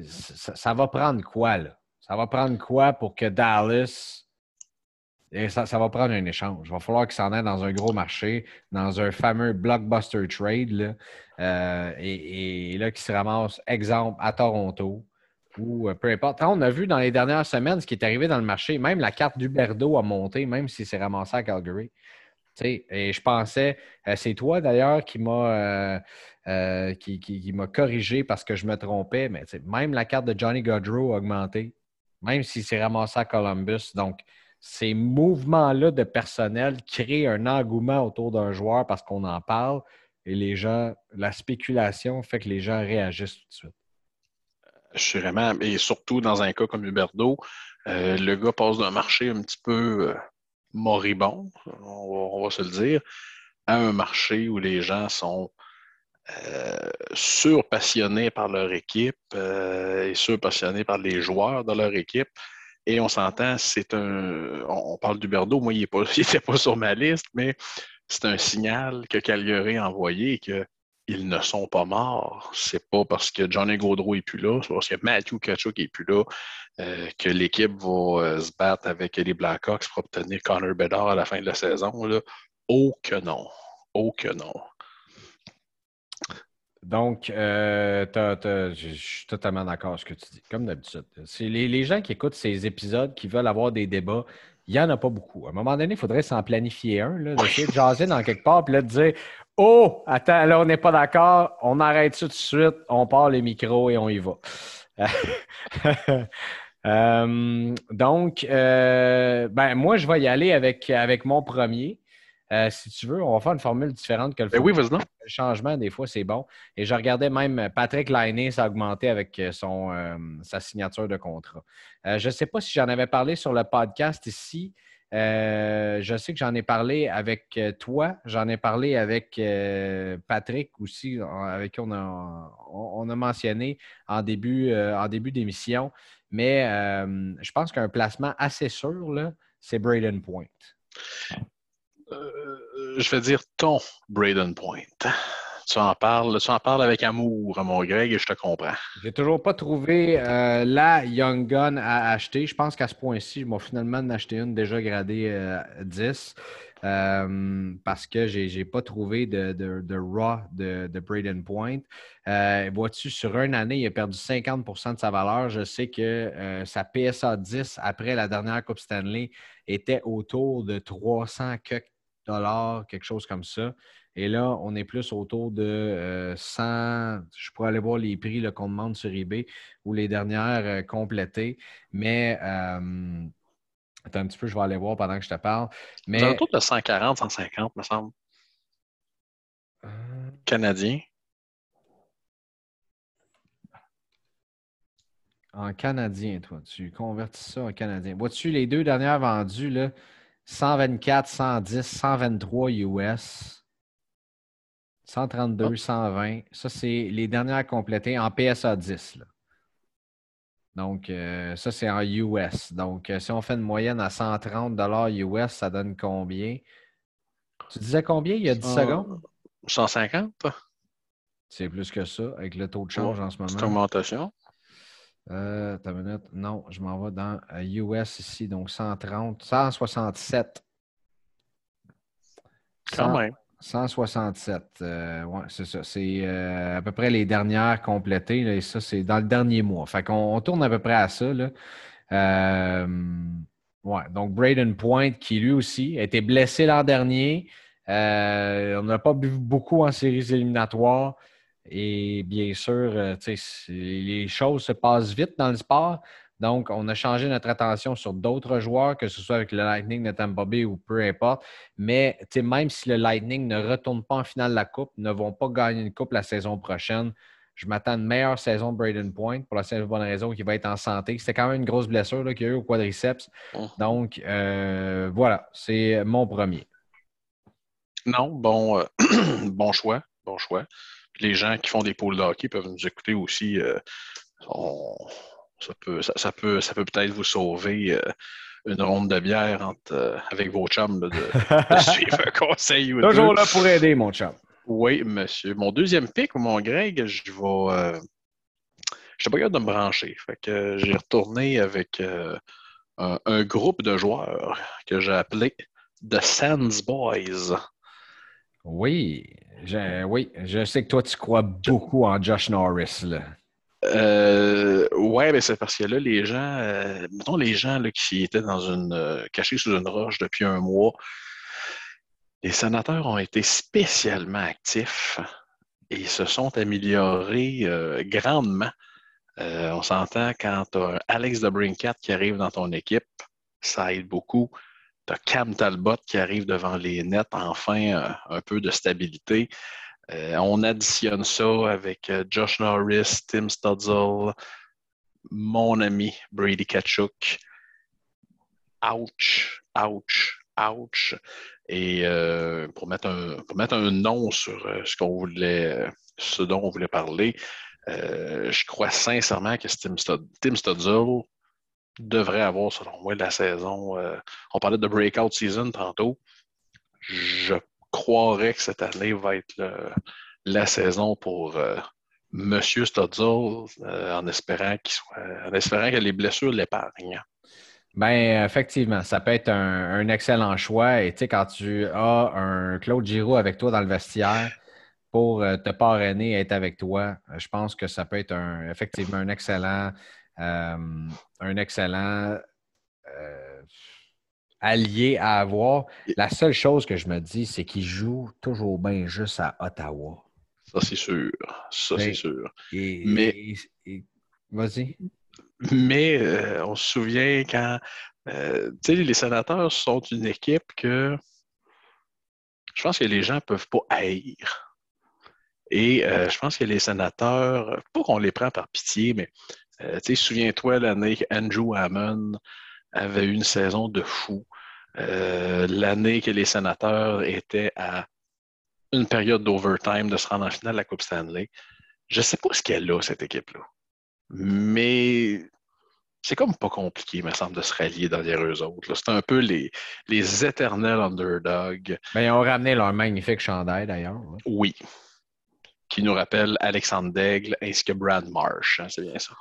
ça, ça va prendre quoi, là? Ça va prendre quoi pour que Dallas... Et ça, ça va prendre un échange. Il va falloir qu'il s'en aille dans un gros marché, dans un fameux blockbuster trade, là, euh, et, et là, qui se ramasse, exemple, à Toronto, ou peu importe. On a vu dans les dernières semaines ce qui est arrivé dans le marché. Même la carte d'Huberdeau a monté, même s'il s'est ramassé à Calgary. T'sais, et je pensais, c'est toi d'ailleurs qui m'a, euh, euh, qui, qui, qui m'a corrigé parce que je me trompais, mais même la carte de Johnny Gaudreau a augmenté, même s'il s'est ramassé à Columbus. Donc, ces mouvements-là de personnel créent un engouement autour d'un joueur parce qu'on en parle et les gens, la spéculation fait que les gens réagissent tout de suite. Je suis vraiment, et surtout dans un cas comme Huberdeau, euh, le gars passe d'un marché un petit peu euh, moribond, on va, on va se le dire, à un marché où les gens sont euh, surpassionnés par leur équipe euh, et surpassionnés par les joueurs de leur équipe. Et on s'entend, c'est un. On parle d'Huberdeau, moi, il n'était pas sur ma liste, mais c'est un signal que Calgary a envoyé qu'ils ne sont pas morts. C'est pas parce que Johnny Gaudreau n'est plus là, c'est parce que Matthew Kachuk n'est plus là euh, que l'équipe va euh, se battre avec les Blackhawks pour obtenir Connor Bedard à la fin de la saison. Là. Oh que non! Oh que non! Donc, euh, t'as, t'as, je suis totalement d'accord avec ce que tu dis, comme d'habitude. C'est les, les gens qui écoutent ces épisodes, qui veulent avoir des débats, il n'y en a pas beaucoup. À un moment donné, il faudrait s'en planifier un, là, d'essayer de jaser dans quelque part, puis là, de dire « Oh, attends, là, on n'est pas d'accord, on arrête ça tout de suite, on part les micros et on y va. » euh, Donc, euh, ben moi, je vais y aller avec, avec mon premier. Euh, si tu veux, on va faire une formule différente que le, ben oui, le changement. Des fois, c'est bon. Et je regardais même Patrick Laine s'augmenter avec son, euh, sa signature de contrat. Euh, je ne sais pas si j'en avais parlé sur le podcast ici. Euh, je sais que j'en ai parlé avec toi. J'en ai parlé avec euh, Patrick aussi, avec qui on a, on a mentionné en début, euh, en début d'émission. Mais euh, je pense qu'un placement assez sûr, là, c'est Brayden Point. Euh, je vais dire ton Brayden Point. Tu en parles, tu en parles avec amour, mon Greg, et je te comprends. J'ai toujours pas trouvé euh, la Young Gun à acheter. Je pense qu'à ce point-ci, je m'ai finalement en acheté une déjà gradée euh, dix euh, parce que j'ai, j'ai pas trouvé de, de, de raw de, de Brayden Point. Euh, vois-tu, sur une année, il a perdu cinquante pour cent de sa valeur. Je sais que euh, sa P S A dix après la dernière Coupe Stanley était autour de 300 que dollars, quelque chose comme ça. Et là, on est plus autour de euh, cent... Je pourrais aller voir les prix là, qu'on demande sur eBay ou les dernières euh, complétées. Mais... Euh, attends un petit peu, je vais aller voir pendant que je te parle. Mais... C'est autour de cent quarante, cent cinquante, me semble. Hum... Canadien. En canadien, toi. Tu convertis ça en canadien. Vois-tu les deux dernières vendues, là? cent vingt-quatre, cent dix, cent vingt-trois U S. cent trente-deux, oh. cent vingt. Ça, c'est les dernières complétées en P S A dix, là. Donc, euh, ça, c'est en U S. Donc, euh, si on fait une moyenne à cent trente dollars U S, ça donne combien? Tu disais combien il y a dix euh, secondes? cent cinquante. C'est plus que ça, avec le taux de change oh, en ce moment. C'est une augmentation. Euh, t'as une minute. Non, je m'en vais dans U S ici, donc cent trente, cent soixante-sept. Quand même. cent soixante-sept. Euh, ouais, c'est ça. C'est euh, à peu près les dernières complétées. Là, et ça, c'est dans le dernier mois. Fait qu'on on tourne à peu près à ça. Là. Euh, ouais. Donc, Brayden Point, qui lui aussi a été blessé l'an dernier. Euh, on n'a pas bu beaucoup en séries éliminatoires. Et bien sûr, euh, les choses se passent vite dans le sport. Donc, on a changé notre attention sur d'autres joueurs, que ce soit avec le Lightning de Tampa Bay ou peu importe. Mais même si le Lightning ne retourne pas en finale de la Coupe, ne vont pas gagner une Coupe la saison prochaine, je m'attends à une meilleure saison de Brayden Point pour la simple bonne raison qu'il va être en santé. C'était quand même une grosse blessure là, qu'il y a eu au quadriceps. Oh. Donc, euh, voilà, c'est mon premier. Non, bon, euh, bon choix, bon choix. Les gens qui font des pôles de hockey peuvent nous écouter aussi. Euh, on, ça, peut, ça, ça, peut, ça peut peut-être vous sauver euh, une ronde de bière entre, euh, avec vos chums là, de, de suivre un conseil. Ou toujours deux. Là pour aider, mon chum. Oui, monsieur. Mon deuxième pic, mon Greg, je vais. Euh, je n'ai pas hâte de me brancher. Fait que euh, j'ai retourné avec euh, un, un groupe de joueurs que j'ai appelé The Sands Boys. Oui. Je, oui, je sais que toi, tu crois beaucoup en Josh Norris, là. Euh, ouais, mais c'est parce que là, les gens, euh, mettons les gens là, qui étaient dans une euh, cachés sous une roche depuis un mois, les sénateurs ont été spécialement actifs et se sont améliorés euh, grandement. Euh, on s'entend quand tu as Alex DeBrincat qui arrive dans ton équipe, ça aide beaucoup. T'as Cam Talbot qui arrive devant les nets, enfin euh, un peu de stabilité. Euh, on additionne ça avec euh, Josh Norris, Tim Stutzle, mon ami Brady Tkachuk. Ouch, ouch, ouch. Et euh, pour, mettre un, pour mettre un nom sur euh, ce, qu'on voulait, euh, ce dont on voulait parler, euh, je crois sincèrement que Tim Stutzle devrait avoir, selon moi, la saison... Euh, on parlait de breakout season tantôt. Je croirais que cette année va être le, la saison pour euh, M. Stutzle euh, en espérant qu'il soit, en espérant que les blessures l'épargnent. Bien, effectivement, ça peut être un, un excellent choix. Et tu sais, quand tu as un Claude Giroux avec toi dans le vestiaire pour euh, te parrainer et être avec toi, je pense que ça peut être un, effectivement un excellent... Euh, un excellent euh, allié à avoir. La seule chose que je me dis, c'est qu'il joue toujours bien juste à Ottawa. Ça, c'est sûr. Ça, mais, c'est sûr. Et, mais, et, et, vas-y. Mais euh, on se souvient quand... Euh, tu sais, les sénateurs sont une équipe que je pense que les gens ne peuvent pas haïr. Et euh, je pense que les sénateurs, pas qu'on les prend par pitié, mais Euh, souviens-toi l'année qu'Andrew Hammond avait eu une saison de fou. Euh, l'année que les sénateurs étaient à une période d'overtime de se rendre en finale de la Coupe Stanley. Je ne sais pas ce qu'elle a, cette équipe-là. Mais c'est comme pas compliqué, il me semble, de se rallier derrière eux autres. Là. C'est un peu les, les éternels underdogs. Ben, ils ont ramené leur magnifique chandail, d'ailleurs. Ouais. Oui. Qui nous rappelle Alexandre Daigle ainsi que Brad Marsh. Hein, c'est bien ça.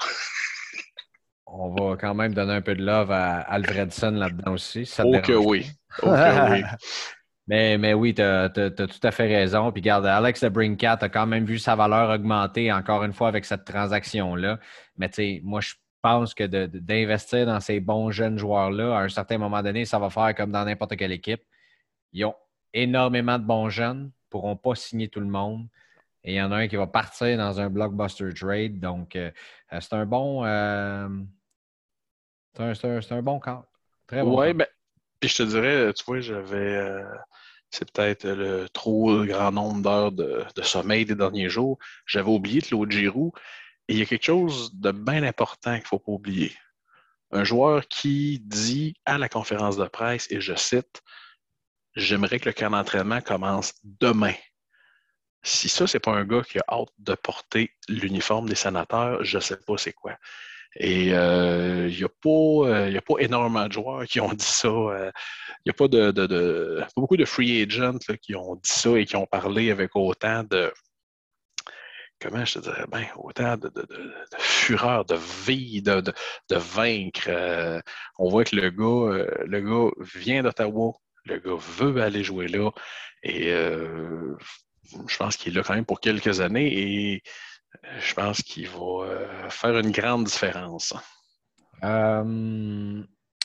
On va quand même donner un peu de love à Alfredson là-dedans aussi. Si ça oh, que oui. Oh que oui. Mais, mais oui, tu as tout à fait raison. Puis regarde, Alex DeBrincat a quand même vu sa valeur augmenter encore une fois avec cette transaction-là. Mais tu sais, moi, je pense que de, de, d'investir dans ces bons jeunes joueurs-là, à un certain moment donné, ça va faire comme dans n'importe quelle équipe. Ils ont énormément de bons jeunes, ne pourront pas signer tout le monde. Et il y en a un qui va partir dans un blockbuster trade. Donc, euh, c'est un bon... Euh, c'est, un, c'est, un, c'est un bon cadre. Très bon. Oui, bien, puis je te dirais, tu vois, j'avais... Euh, c'est peut-être le trop grand nombre d'heures de, de sommeil des derniers jours. J'avais oublié Claude Giroux. Et il y a quelque chose de bien important qu'il ne faut pas oublier. Un joueur qui dit à la conférence de presse, et je cite, « J'aimerais que le camp d'entraînement commence demain. » Si ça, c'est pas un gars qui a hâte de porter l'uniforme des Sénateurs, je sais pas c'est quoi. Et il euh, n'y a, euh, a pas énormément de joueurs qui ont dit ça. Il euh, n'y a pas de, de, de pas beaucoup de free agents là, qui ont dit ça et qui ont parlé avec autant de... Comment je te dirais? Ben, autant de, de, de, de fureur, de vie, de, de, de vaincre. Euh, on voit que le gars, euh, le gars vient d'Ottawa, le gars veut aller jouer là et... Euh, je pense qu'il est là quand même pour quelques années et je pense qu'il va faire une grande différence. Euh,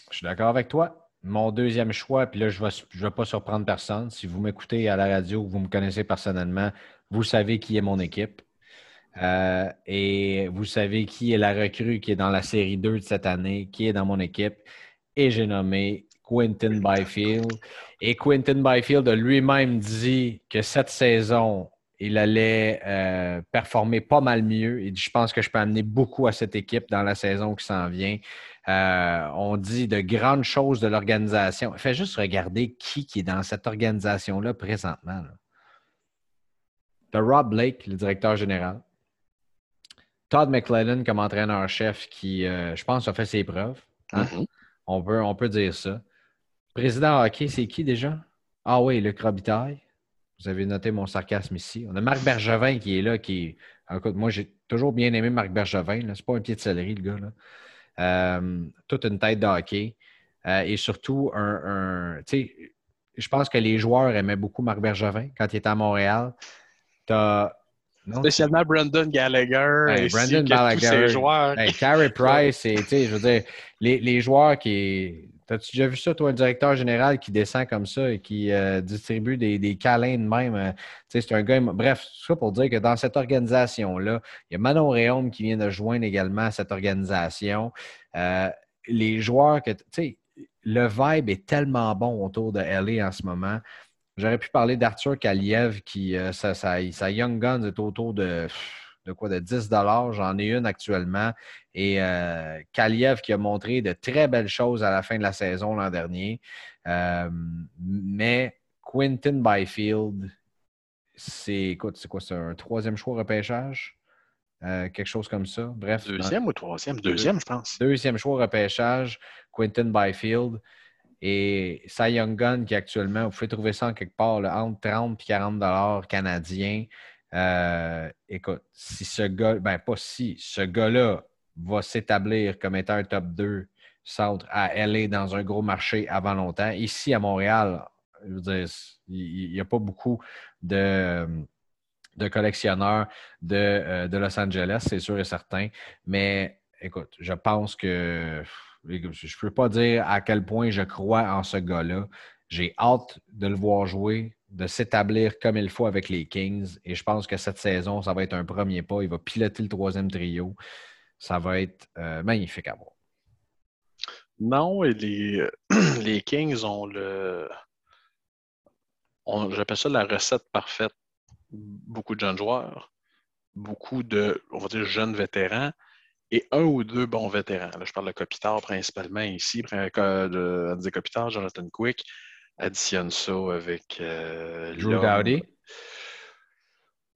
je suis d'accord avec toi. Mon deuxième choix, puis là, je ne vais, je vais pas surprendre personne. Si vous m'écoutez à la radio ou vous me connaissez personnellement, vous savez qui est mon équipe. Euh, et vous savez qui est la recrue qui est dans la série deux de cette année, qui est dans mon équipe. Et j'ai nommé Quinton Byfield. Et Quinton Byfield a lui-même dit que cette saison, il allait euh, performer pas mal mieux. Il dit, je pense que je peux amener beaucoup à cette équipe dans la saison qui s'en vient. Euh, on dit de grandes choses de l'organisation. Fais juste regarder qui, qui est dans cette organisation-là présentement. Là. T'as Rob Blake, le directeur général. Todd McLellan comme entraîneur-chef qui, euh, je pense, a fait ses preuves. Hein? Mm-hmm. On peut, on peut dire ça. Président hockey, c'est qui déjà? Ah oui, Luc Robitaille. Vous avez noté mon sarcasme ici. On a Marc Bergevin qui est là. Qui... Alors, écoute, moi, j'ai toujours bien aimé Marc Bergevin. Là. C'est pas un pied de céleri, le gars. Là. Euh, toute une tête de hockey. Euh, et surtout, un, un... tu sais, je pense que les joueurs aimaient beaucoup Marc Bergevin quand il était à Montréal. T'as... Non, spécialement c'est... Brendan Gallagher, hey, Brendan Gallagher, tous ces joueurs. Hey, Carey Price, et, je veux dire, les, les joueurs qui... T'as-tu déjà vu ça, toi, un directeur général qui descend comme ça et qui euh, distribue des, des câlins de même? Euh, c'est un gars... Bref, c'est ça pour dire que dans cette organisation-là, il y a Manon Réaume qui vient de joindre également à cette organisation. Euh, les joueurs que... Tu sais, le vibe est tellement bon autour de L A en ce moment. J'aurais pu parler d'Arthur Kaliev qui, euh, sa, sa, sa Young Guns est autour de, de quoi, de dix dollars. J'en ai une actuellement. Et euh, Kaliev qui a montré de très belles choses à la fin de la saison l'an dernier. Euh, mais Quinton Byfield, c'est, écoute, c'est quoi, c'est un troisième choix repêchage? Euh, quelque chose comme ça. Bref. Deuxième non, ou troisième? Deuxième, je pense. Deuxième choix repêchage, Quinton Byfield. Et Cy Young Gun, qui actuellement, vous pouvez trouver ça en quelque part, là, entre trente et quarante dollars canadiens. Euh, écoute, si ce gars, ben pas si, ce gars-là va s'établir comme étant un top deux centre à L A dans un gros marché avant longtemps. Ici, à Montréal, je veux dire, il n'y a pas beaucoup de, de collectionneurs de, de Los Angeles, c'est sûr et certain. Mais écoute, je pense que... Je ne peux pas dire à quel point je crois en ce gars-là. J'ai hâte de le voir jouer, de s'établir comme il faut avec les Kings. Et je pense que cette saison, ça va être un premier pas. Il va piloter le troisième trio. Ça va être euh, magnifique à voir. Non, et les, les Kings ont le... On, j'appelle ça la recette parfaite. Beaucoup de jeunes joueurs, beaucoup de, on va dire, jeunes vétérans. Et un ou deux bons vétérans. Là, je parle de Kopitar principalement ici. Andy Kopitar, Jonathan Quick. Additionne ça avec... Euh, Drew Doughty?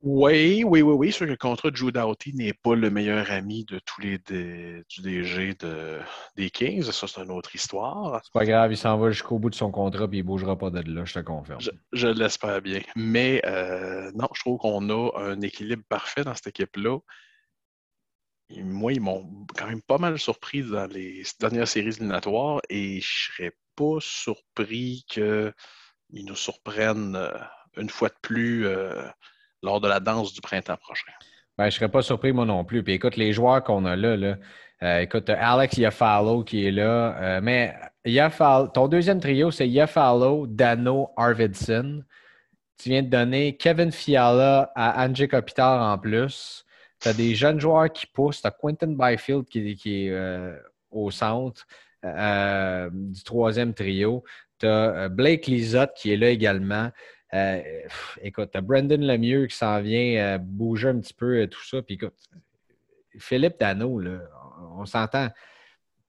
Oui, oui, oui, oui. Sûr que le contrat de Drew Doughty n'est pas le meilleur ami de tous les D, du D G de, des Kings. Ça, c'est une autre histoire. C'est pas grave, il s'en va jusqu'au bout de son contrat et il ne bougera pas de là, je te confirme. Je, je l'espère bien. Mais euh, non, je trouve qu'on a un équilibre parfait dans cette équipe-là. Moi, ils m'ont quand même pas mal surpris dans les dernières séries éliminatoires et je serais pas surpris qu'ils nous surprennent une fois de plus euh, lors de la danse du printemps prochain. Ben, je serais pas surpris, moi non plus. Puis écoute, les joueurs qu'on a là, là euh, écoute, Alex Iafallo qui est là, euh, mais Yafal, ton deuxième trio, c'est Yafalo, Dano, Arvidsson. Tu viens de donner Kevin Fiala à Anže Kopitar en plus. Tu as des jeunes joueurs qui poussent. Tu as Quinton Byfield qui, qui est euh, au centre euh, du troisième trio. Tu as Blake Lizotte qui est là également. Euh, pff, écoute, tu as Brandon Lemieux qui s'en vient euh, bouger un petit peu euh, tout ça. Puis écoute, Philippe Dano, là, on, on s'entend.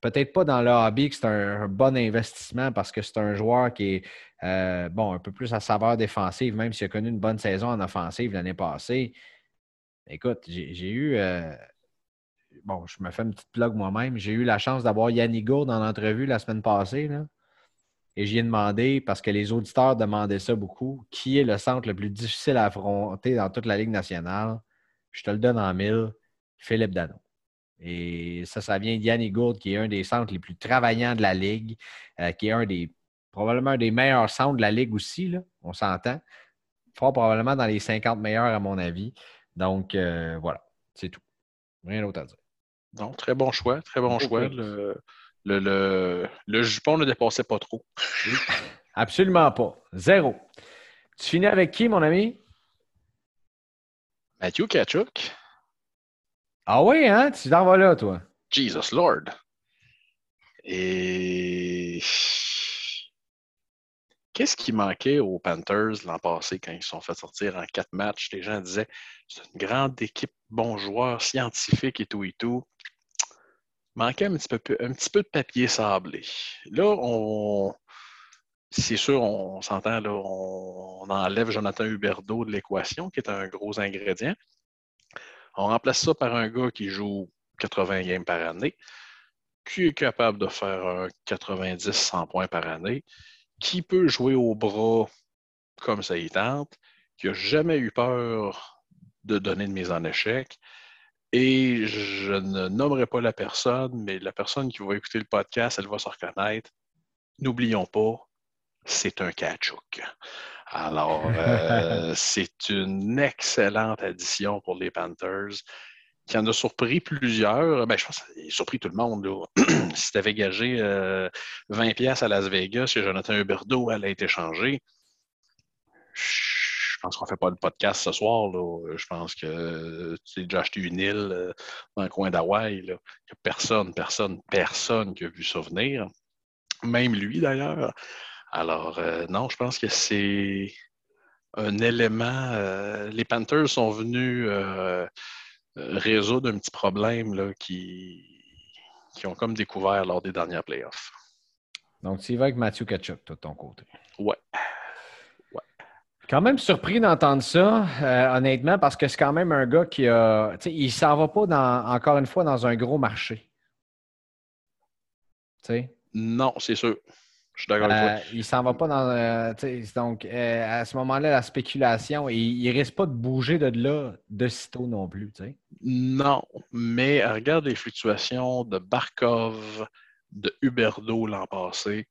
Peut-être pas dans le hobby que c'est un, un bon investissement parce que c'est un joueur qui est euh, bon un peu plus à saveur défensive, même s'il a connu une bonne saison en offensive l'année passée. Écoute, j'ai, j'ai eu... Euh, bon, je me fais une petite plug moi-même. J'ai eu la chance d'avoir Yannick Gourde en entrevue la semaine passée. Là, et j'y ai demandé, parce que les auditeurs demandaient ça beaucoup, qui est le centre le plus difficile à affronter dans toute la Ligue nationale? Je te le donne en mille. Philippe Dano. Et ça, ça vient d'Yannick Gourde, qui est un des centres les plus travaillants de la Ligue, euh, qui est un des probablement un des meilleurs centres de la Ligue aussi, là, on s'entend. Fort probablement dans les cinquante meilleurs, à mon avis. Donc, euh, voilà, c'est tout. Rien d'autre à dire. Non, très bon choix, très bon okay. choix. Le, le, le, le jupon ne dépassait pas trop. Absolument pas. Zéro. Tu finis avec qui, mon ami? Matthew Tkachuk. Ah oui, hein? Tu t'en vas là, toi. Jesus Lord. Et qu'est-ce qui manquait aux Panthers l'an passé quand ils se sont fait sortir en quatre matchs? Les gens disaient, c'est une grande équipe, bons joueurs, scientifiques et tout et tout. Manquait un petit peu, un petit peu de papier sablé. Là, on... C'est sûr, on s'entend, là, on... on enlève Jonathan Huberdeau de l'équation, qui est un gros ingrédient. On remplace ça par un gars qui joue quatre-vingts games par année, qui est capable de faire un quatre-vingt-dix à cent points par année, qui peut jouer au bras comme ça il tente, qui n'a jamais eu peur de donner de mise en échec. Et je ne nommerai pas la personne, mais la personne qui va écouter le podcast, elle va se reconnaître. N'oublions pas, c'est un Tkachuk. Alors, euh, c'est une excellente addition pour les Panthers, qui en a surpris plusieurs. Ben, je pense qu'il a surpris tout le monde. Là. Si tu avais gagé euh, vingt dollars à Las Vegas chez Jonathan Huberdeau, elle a été changée. Je pense qu'on ne fait pas de podcast ce soir. Là. Je pense que tu as déjà acheté une île dans le coin d'Hawaï. Il n'y a personne, personne, personne qui a vu ça venir. Même lui, d'ailleurs. Alors, euh, non, je pense que c'est un élément. Euh, les Panthers sont venus euh, résoudre un petit problème là, qui, qui ont comme découvert lors des dernières playoffs. Donc, tu y vas avec Matthew Tkachuk, toi, de ton côté. Ouais. Ouais. Quand même surpris d'entendre ça, euh, honnêtement, parce que c'est quand même un gars qui a. Tu sais, il ne s'en va pas, dans, encore une fois, dans un gros marché. Tu sais? Non, c'est sûr. Je suis d'accord avec toi. Euh, il s'en va pas dans... Euh, donc, euh, à ce moment-là, la spéculation, il ne risque pas de bouger de là de sitôt non plus. T'sais. Non, mais regarde les fluctuations de Barkov, de Huberdeau l'an passé.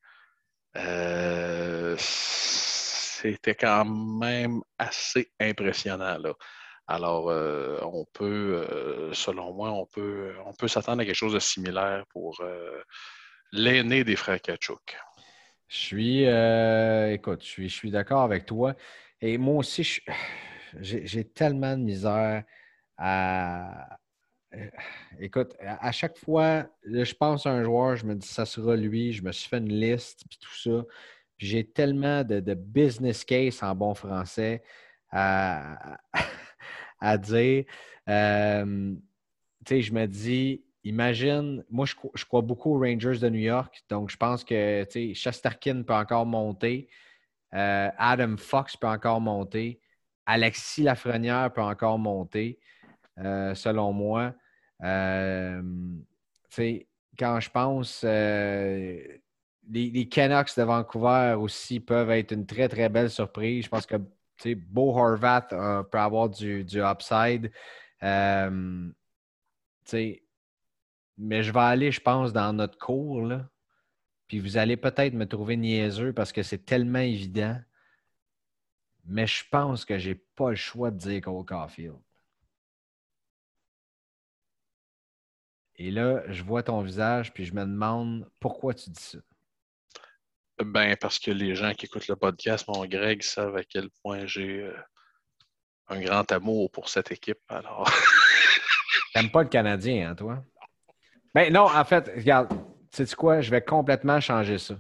Euh, c'était quand même assez impressionnant. Là. Alors, euh, on peut, euh, selon moi, on peut, on peut s'attendre à quelque chose de similaire pour euh, l'aîné des frères Tkachuk. Je suis, euh, écoute, je suis, je suis d'accord avec toi. Et moi aussi, je, j'ai, j'ai tellement de misère à... Écoute, à chaque fois, je pense à un joueur, je me dis, ça sera lui, je me suis fait une liste, puis tout ça. Puis j'ai tellement de, de business case en bon français à, à dire. Euh, tu sais, je me dis... Imagine, moi, je, je crois beaucoup aux Rangers de New York, donc je pense que Shesterkin peut encore monter, euh, Adam Fox peut encore monter, Alexis Lafrenière peut encore monter, euh, selon moi. Euh, quand je pense, euh, les, les Canucks de Vancouver aussi peuvent être une très, très belle surprise. Je pense que Bo Horvat euh, peut avoir du, du upside. Euh, tu sais, mais je vais aller, je pense, dans notre cours, là. Puis vous allez peut-être me trouver niaiseux parce que c'est tellement évident. Mais je pense que j'ai pas le choix de dire Cole Caulfield. Et là, je vois ton visage, puis je me demande pourquoi tu dis ça. Ben, parce que les gens qui écoutent le podcast, mon Greg, savent à quel point j'ai euh, un grand amour pour cette équipe. Alors. T'aimes pas le Canadien, hein, toi? Ben non, en fait, regarde, sais-tu quoi? Je vais complètement changer ça.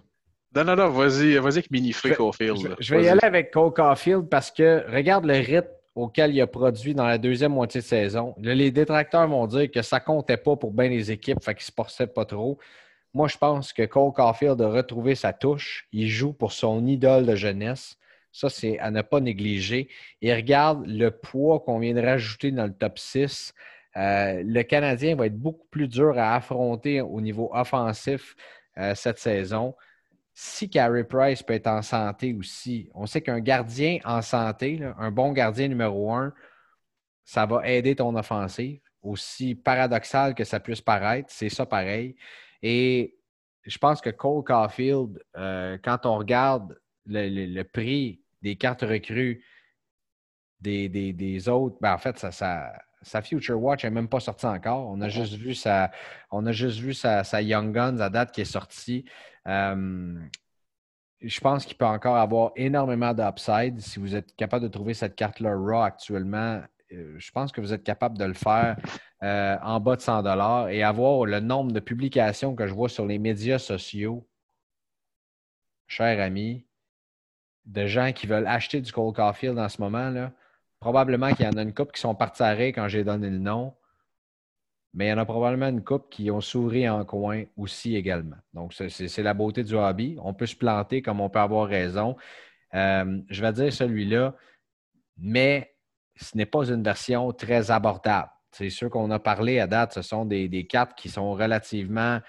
Non, non, non, vas-y, vas-y avec Minifree Caulfield. Je, je vais y aller avec Cole Caulfield parce que regarde le rythme auquel il a produit dans la deuxième moitié de saison. Là, les détracteurs vont dire que ça comptait pas pour bien les équipes, fait qu'ils se forçaient pas trop. Moi, je pense que Cole Caulfield a retrouvé sa touche. Il joue pour son idole de jeunesse. Ça, c'est à ne pas négliger. Et regarde le poids qu'on vient de rajouter dans le top six. Euh, le Canadien va être beaucoup plus dur à affronter au niveau offensif euh, cette saison. Si Carey Price peut être en santé aussi, on sait qu'un gardien en santé, là, un bon gardien numéro un, ça va aider ton offensive. Aussi paradoxal que ça puisse paraître, c'est ça pareil. Et je pense que Cole Caulfield, euh, quand on regarde le, le, le prix des cartes recrues des, des, des autres, ben en fait, ça, ça, sa Future Watch n'est même pas sortie encore. On a mm-hmm. juste vu, sa, on a juste vu sa, sa Young Guns à date qui est sortie. Euh, je pense qu'il peut encore avoir énormément d'upside. Si vous êtes capable de trouver cette carte-là raw actuellement, je pense que vous êtes capable de le faire euh, en bas de cent dollars et avoir le nombre de publications que je vois sur les médias sociaux, chers amis, de gens qui veulent acheter du Cole Caulfield en ce moment, là. Probablement qu'il y en a une couple qui sont partis à rire quand j'ai donné le nom, mais il y en a probablement une couple qui ont souri en coin aussi également. Donc, c'est, c'est la beauté du hobby. On peut se planter comme on peut avoir raison. Euh, je vais dire celui-là, mais ce n'est pas une version très abordable. C'est sûr qu'on a parlé à date, ce sont des, des cartes qui sont relativement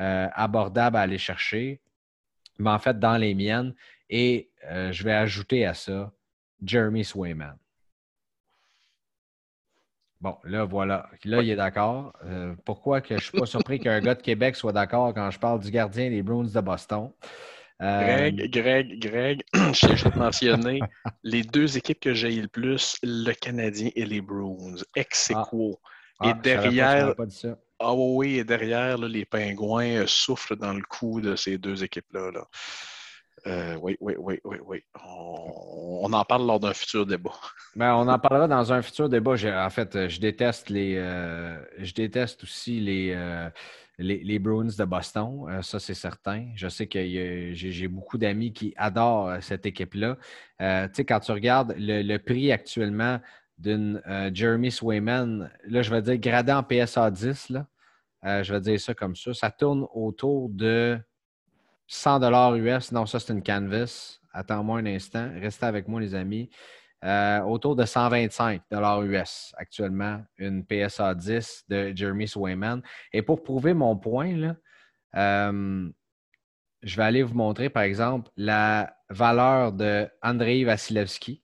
euh, abordables à aller chercher, mais en fait, dans les miennes. Et euh, je vais ajouter à ça Jeremy Swayman. Bon, là, voilà. Là, il est d'accord. Euh, pourquoi que je ne suis pas surpris qu'un gars de Québec soit d'accord quand je parle du gardien des Bruins de Boston? Euh... Greg, Greg, Greg, je t'ai juste mentionné les deux équipes que j'ai le plus, le Canadien et les Bruins, ex aequo. Ah. Ah, et derrière, pas, pas ah oui, et derrière, là, les Pingouins souffrent dans le coup de ces deux équipes-là. Là. Euh, oui, oui, oui, oui, oui. On, on en parle lors d'un futur débat. Ben, on en parlera dans un futur débat. Je, en fait, je déteste les, euh, je déteste aussi les. Euh, Les, les Bruins de Boston, euh, ça c'est certain. Je sais que euh, j'ai, j'ai beaucoup d'amis qui adorent euh, cette équipe-là. Euh, tu sais, quand tu regardes le, le prix actuellement d'une euh, Jeremy Swayman, là je vais dire gradé en P S A dix, là, euh, je vais dire ça comme ça, ça tourne autour de cent dollars U S. Non, ça c'est une canvas. Attends-moi un instant. Restez avec moi les amis. Euh, autour de cent vingt-cinq dollars U S actuellement, une P S A dix de Jeremy Swayman. Et pour prouver mon point, là, euh, je vais aller vous montrer, par exemple, la valeur de Andrei Vasilevski.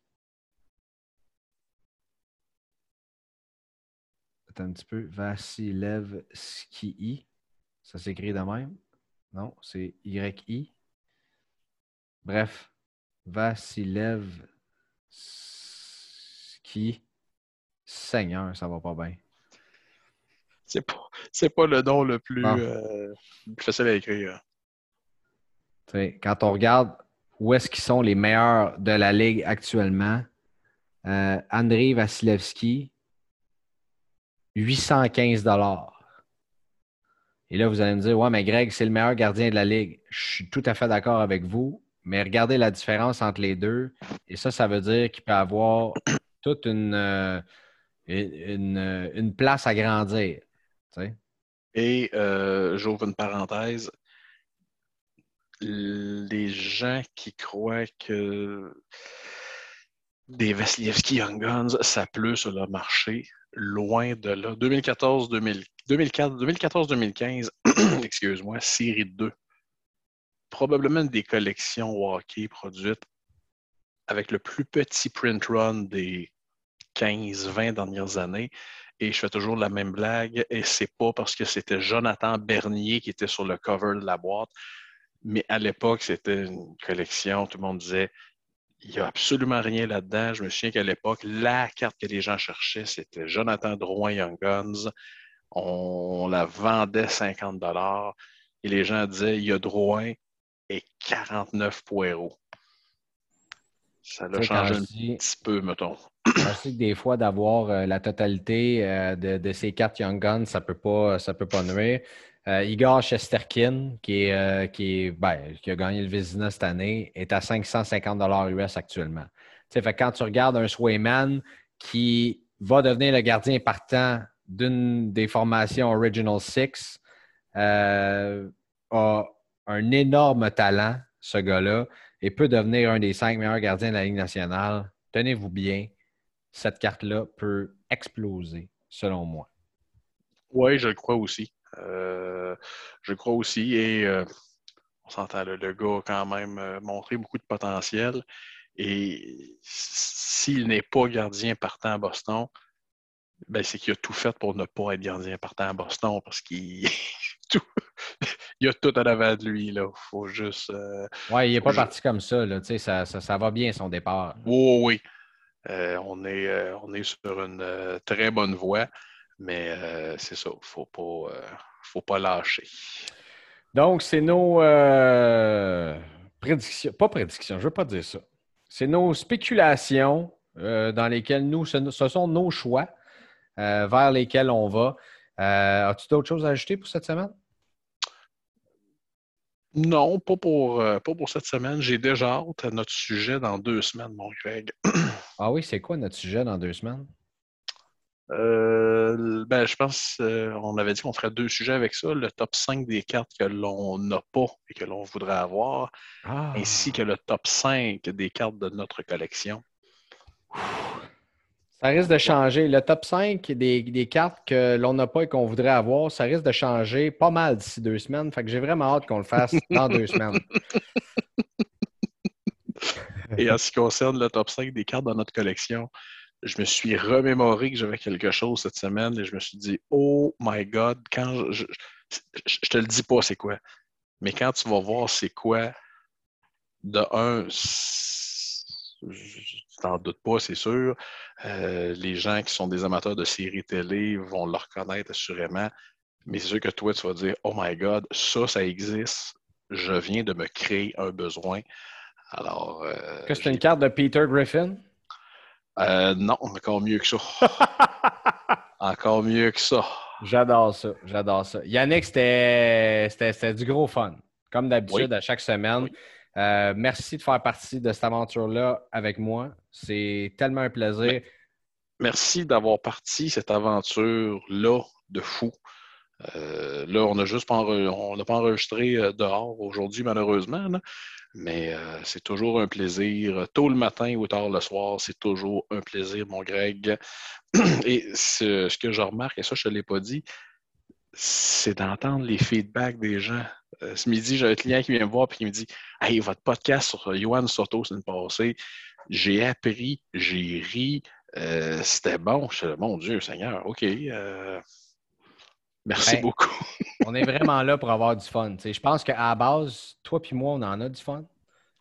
Attends un petit peu. Vasilevski. Ça s'écrit de même. Non, c'est Y I. Bref, Vasilevski. Qui, Seigneur, ça va pas bien. C'est pas, c'est pas le nom le plus, ah. euh, le plus facile à écrire. T'sais, quand on regarde où est-ce qu'ils sont les meilleurs de la ligue actuellement, euh, Andrei Vasilevski, huit cent quinze dollars. Et là, vous allez me dire, ouais, mais Greg, c'est le meilleur gardien de la ligue. Je suis tout à fait d'accord avec vous. Mais regardez la différence entre les deux. Et ça, ça veut dire qu'il peut avoir toute une, euh, une, une place à grandir. T'sais. Et euh, j'ouvre une parenthèse. Les gens qui croient que des Vasilevski Young Guns, ça pleut sur le marché, loin de là. deux mille quatorze deux mille quinze, excuse-moi, série deux. Probablement une des collections hockey produites avec le plus petit print run des quinze vingt dernières années. Et je fais toujours la même blague, et c'est pas parce que c'était Jonathan Bernier qui était sur le cover de la boîte, mais à l'époque, c'était une collection, tout le monde disait, il n'y a absolument rien là-dedans. Je me souviens qu'à l'époque, la carte que les gens cherchaient, c'était Jonathan Drouin Young Guns. On la vendait cinquante dollars et les gens disaient, il y a Drouin, est quarante-neuf points. Ça l'a changé un dis, petit peu, mettons. Je sais que des fois, d'avoir euh, la totalité euh, de, de ces quatre Young Guns, ça ne peut pas, ça peut pas nuire. Euh, Igor Shesterkin, qui, est, euh, qui, est, ben, qui a gagné le Vézina cette année, est à cinq cent cinquante dollars U S actuellement. Fait que quand tu regardes un Swayman qui va devenir le gardien partant d'une des formations Original Six, euh, a un énorme talent, ce gars-là, et peut devenir un des cinq meilleurs gardiens de la Ligue nationale. Tenez-vous bien, cette carte-là peut exploser, selon moi. Oui, je le crois aussi. Euh, je crois aussi. Et euh, on s'entend, le, le gars a quand même euh, montré beaucoup de potentiel. Et s'il n'est pas gardien partant à Boston, ben c'est qu'il a tout fait pour ne pas être gardien partant à Boston parce qu'il tout... il a tout en avant de lui. Il faut juste. Euh... Oui, il n'est pas juste... parti comme ça, là. Ça, ça. Ça va bien son départ. Oh, oui, oui. Euh, on, est, euh, on est sur une euh, très bonne voie. Mais euh, c'est ça, il ne faut, euh, faut pas lâcher. Donc, c'est nos euh, prédictions. Pas prédictions, je ne veux pas dire ça. C'est nos spéculations euh, dans lesquelles nous, ce, ce sont nos choix euh, vers lesquels on va. Euh, as-tu d'autres choses à ajouter pour cette semaine? Non, pas pour, euh, pas pour cette semaine. J'ai déjà hâte à notre sujet dans deux semaines, mon Greg. Ah oui, c'est quoi notre sujet dans deux semaines? Euh, ben, je pense euh, on avait dit qu'on ferait deux sujets avec ça, le top cinq des cartes que l'on n'a pas et que l'on voudrait avoir, ah. ainsi que le top cinq des cartes de notre collection. Ça risque de changer. Le top cinq des, des cartes que l'on n'a pas et qu'on voudrait avoir, ça risque de changer pas mal d'ici deux semaines. Fait que j'ai vraiment hâte qu'on le fasse dans deux semaines. Et en ce qui concerne le top cinq des cartes de notre collection, je me suis remémoré que j'avais quelque chose cette semaine et je me suis dit « Oh my God! » quand je, je, je te le dis pas c'est quoi, mais quand tu vas voir c'est quoi, de un, je t'en doute pas, c'est sûr, euh, les gens qui sont des amateurs de séries télé vont le reconnaître assurément, mais c'est sûr que toi, tu vas dire « Oh my God! Ça, ça existe! Je viens de me créer un besoin. » Alors... Euh, que c'est une carte de Peter Griffin? Euh, non, encore mieux que ça. Encore mieux que ça. J'adore ça, j'adore ça. Yannick, c'était, c'était, c'était du gros fun, comme d'habitude, oui. à chaque semaine. Oui. Euh, merci de faire partie de cette aventure-là avec moi. C'est tellement un plaisir. Merci d'avoir parti cette aventure-là de fou. Euh, là, on n'a juste pas, enre- on n'a pas enregistré dehors aujourd'hui, malheureusement, là. Mais euh, c'est toujours un plaisir. Tôt le matin ou tard le soir, c'est toujours un plaisir, mon Greg. Et ce, ce que je remarque, et ça, je ne te l'ai pas dit, c'est d'entendre les feedbacks des gens. Euh, ce midi, j'ai un client qui vient me voir et qui me dit « Hey, votre podcast sur Yoann Soto, c'est une passée. J'ai appris, j'ai ri. Euh, c'était bon. » Je dis « Mon Dieu, Seigneur, OK. Euh... » Merci ben, beaucoup. On est vraiment là pour avoir du fun. T'sais, je pense qu'à la base, toi et moi, on en a du fun.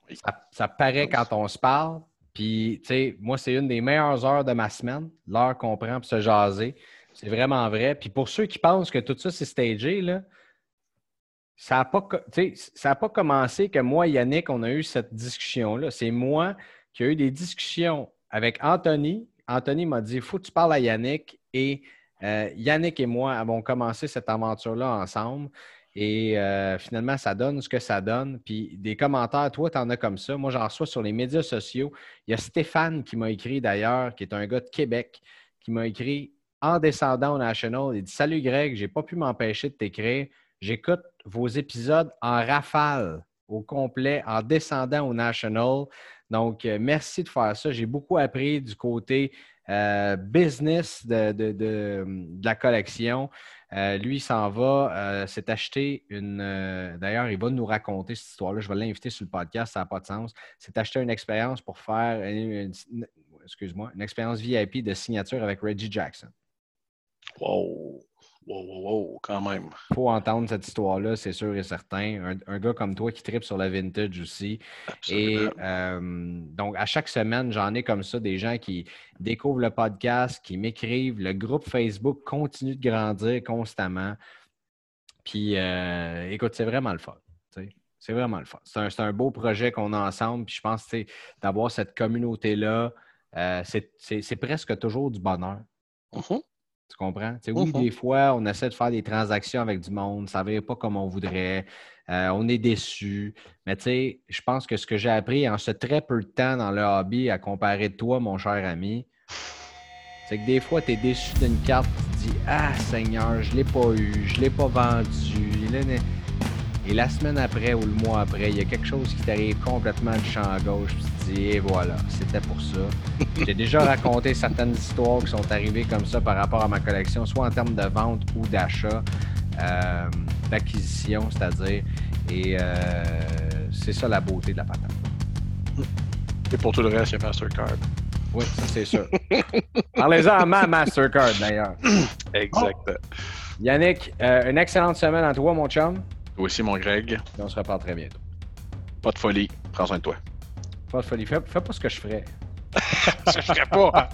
Oui. Ça, ça paraît quand on se parle. Puis, tu sais, moi, c'est une des meilleures heures de ma semaine, l'heure qu'on prend pour se jaser. C'est vraiment vrai. Puis pour ceux qui pensent que tout ça, c'est stagé, là, ça n'a pas, pas commencé que moi et Yannick, on a eu cette discussion-là. C'est moi qui ai eu des discussions avec Anthony. Anthony m'a dit, il faut que tu parles à Yannick et... Euh, Yannick et moi avons commencé cette aventure-là ensemble et euh, finalement, ça donne ce que ça donne. Puis des commentaires, toi, t'en as comme ça. Moi, j'en reçois sur les médias sociaux. Il y a Stéphane qui m'a écrit d'ailleurs, qui est un gars de Québec, qui m'a écrit en descendant au National. Il dit « Salut Greg, j'ai pas pu m'empêcher de t'écrire. J'écoute vos épisodes en rafale au complet en descendant au National. » Donc, euh, merci de faire ça. J'ai beaucoup appris du côté... Euh, business de, de, de, de la collection. Euh, lui, il s'en va, euh, s'est acheté une... Euh, d'ailleurs, il va nous raconter cette histoire-là. Je vais l'inviter sur le podcast, ça n'a pas de sens. S'est acheté une expérience pour faire... Une, une, excuse-moi, une expérience V I P de signature avec Reggie Jackson. Wow! Wow, wow, wow, quand même. Il faut entendre cette histoire-là, c'est sûr et certain. Un, un gars comme toi qui tripe sur la vintage aussi. Absolument. Et euh, donc, à chaque semaine, j'en ai comme ça des gens qui découvrent le podcast, qui m'écrivent. Le groupe Facebook continue de grandir constamment. Puis, euh, écoute, c'est vraiment le fun. T'sais. C'est vraiment le fun. C'est un, c'est un beau projet qu'on a ensemble. Puis je pense que d'avoir cette communauté-là, euh, c'est, c'est, c'est presque toujours du bonheur. Mm-hmm. Tu comprends? T'sais, oui, mm-hmm. Des fois, on essaie de faire des transactions avec du monde. Ça ne va pas comme on voudrait. Euh, on est déçus. Mais tu sais, je pense que ce que j'ai appris en ce très peu de temps dans le hobby à comparer de toi, mon cher ami, c'est que des fois, tu es déçu d'une carte. Tu te dis « Ah, Seigneur, je ne l'ai pas eu. Je ne l'ai pas vendu. » Et la semaine après ou le mois après, il y a quelque chose qui t'arrive complètement du champ à gauche. Puis tu te dis, et voilà, c'était pour ça. J'ai déjà raconté certaines histoires qui sont arrivées comme ça par rapport à ma collection, soit en termes de vente ou d'achat, euh, d'acquisition, c'est-à-dire. Et euh, c'est ça la beauté de la patate. Et pour tout le reste, il y a Mastercard. Oui, ça c'est sûr. Parlez-en à ma Mastercard, d'ailleurs. Exact. Oh. Yannick, euh, une excellente semaine à toi, mon chum. Toi aussi, mon Greg. Et on se reparle très bientôt. Pas de folie. Prends soin de toi. Pas de folie. Fais, fais pas ce que je ferais. Ce que je ferais pas.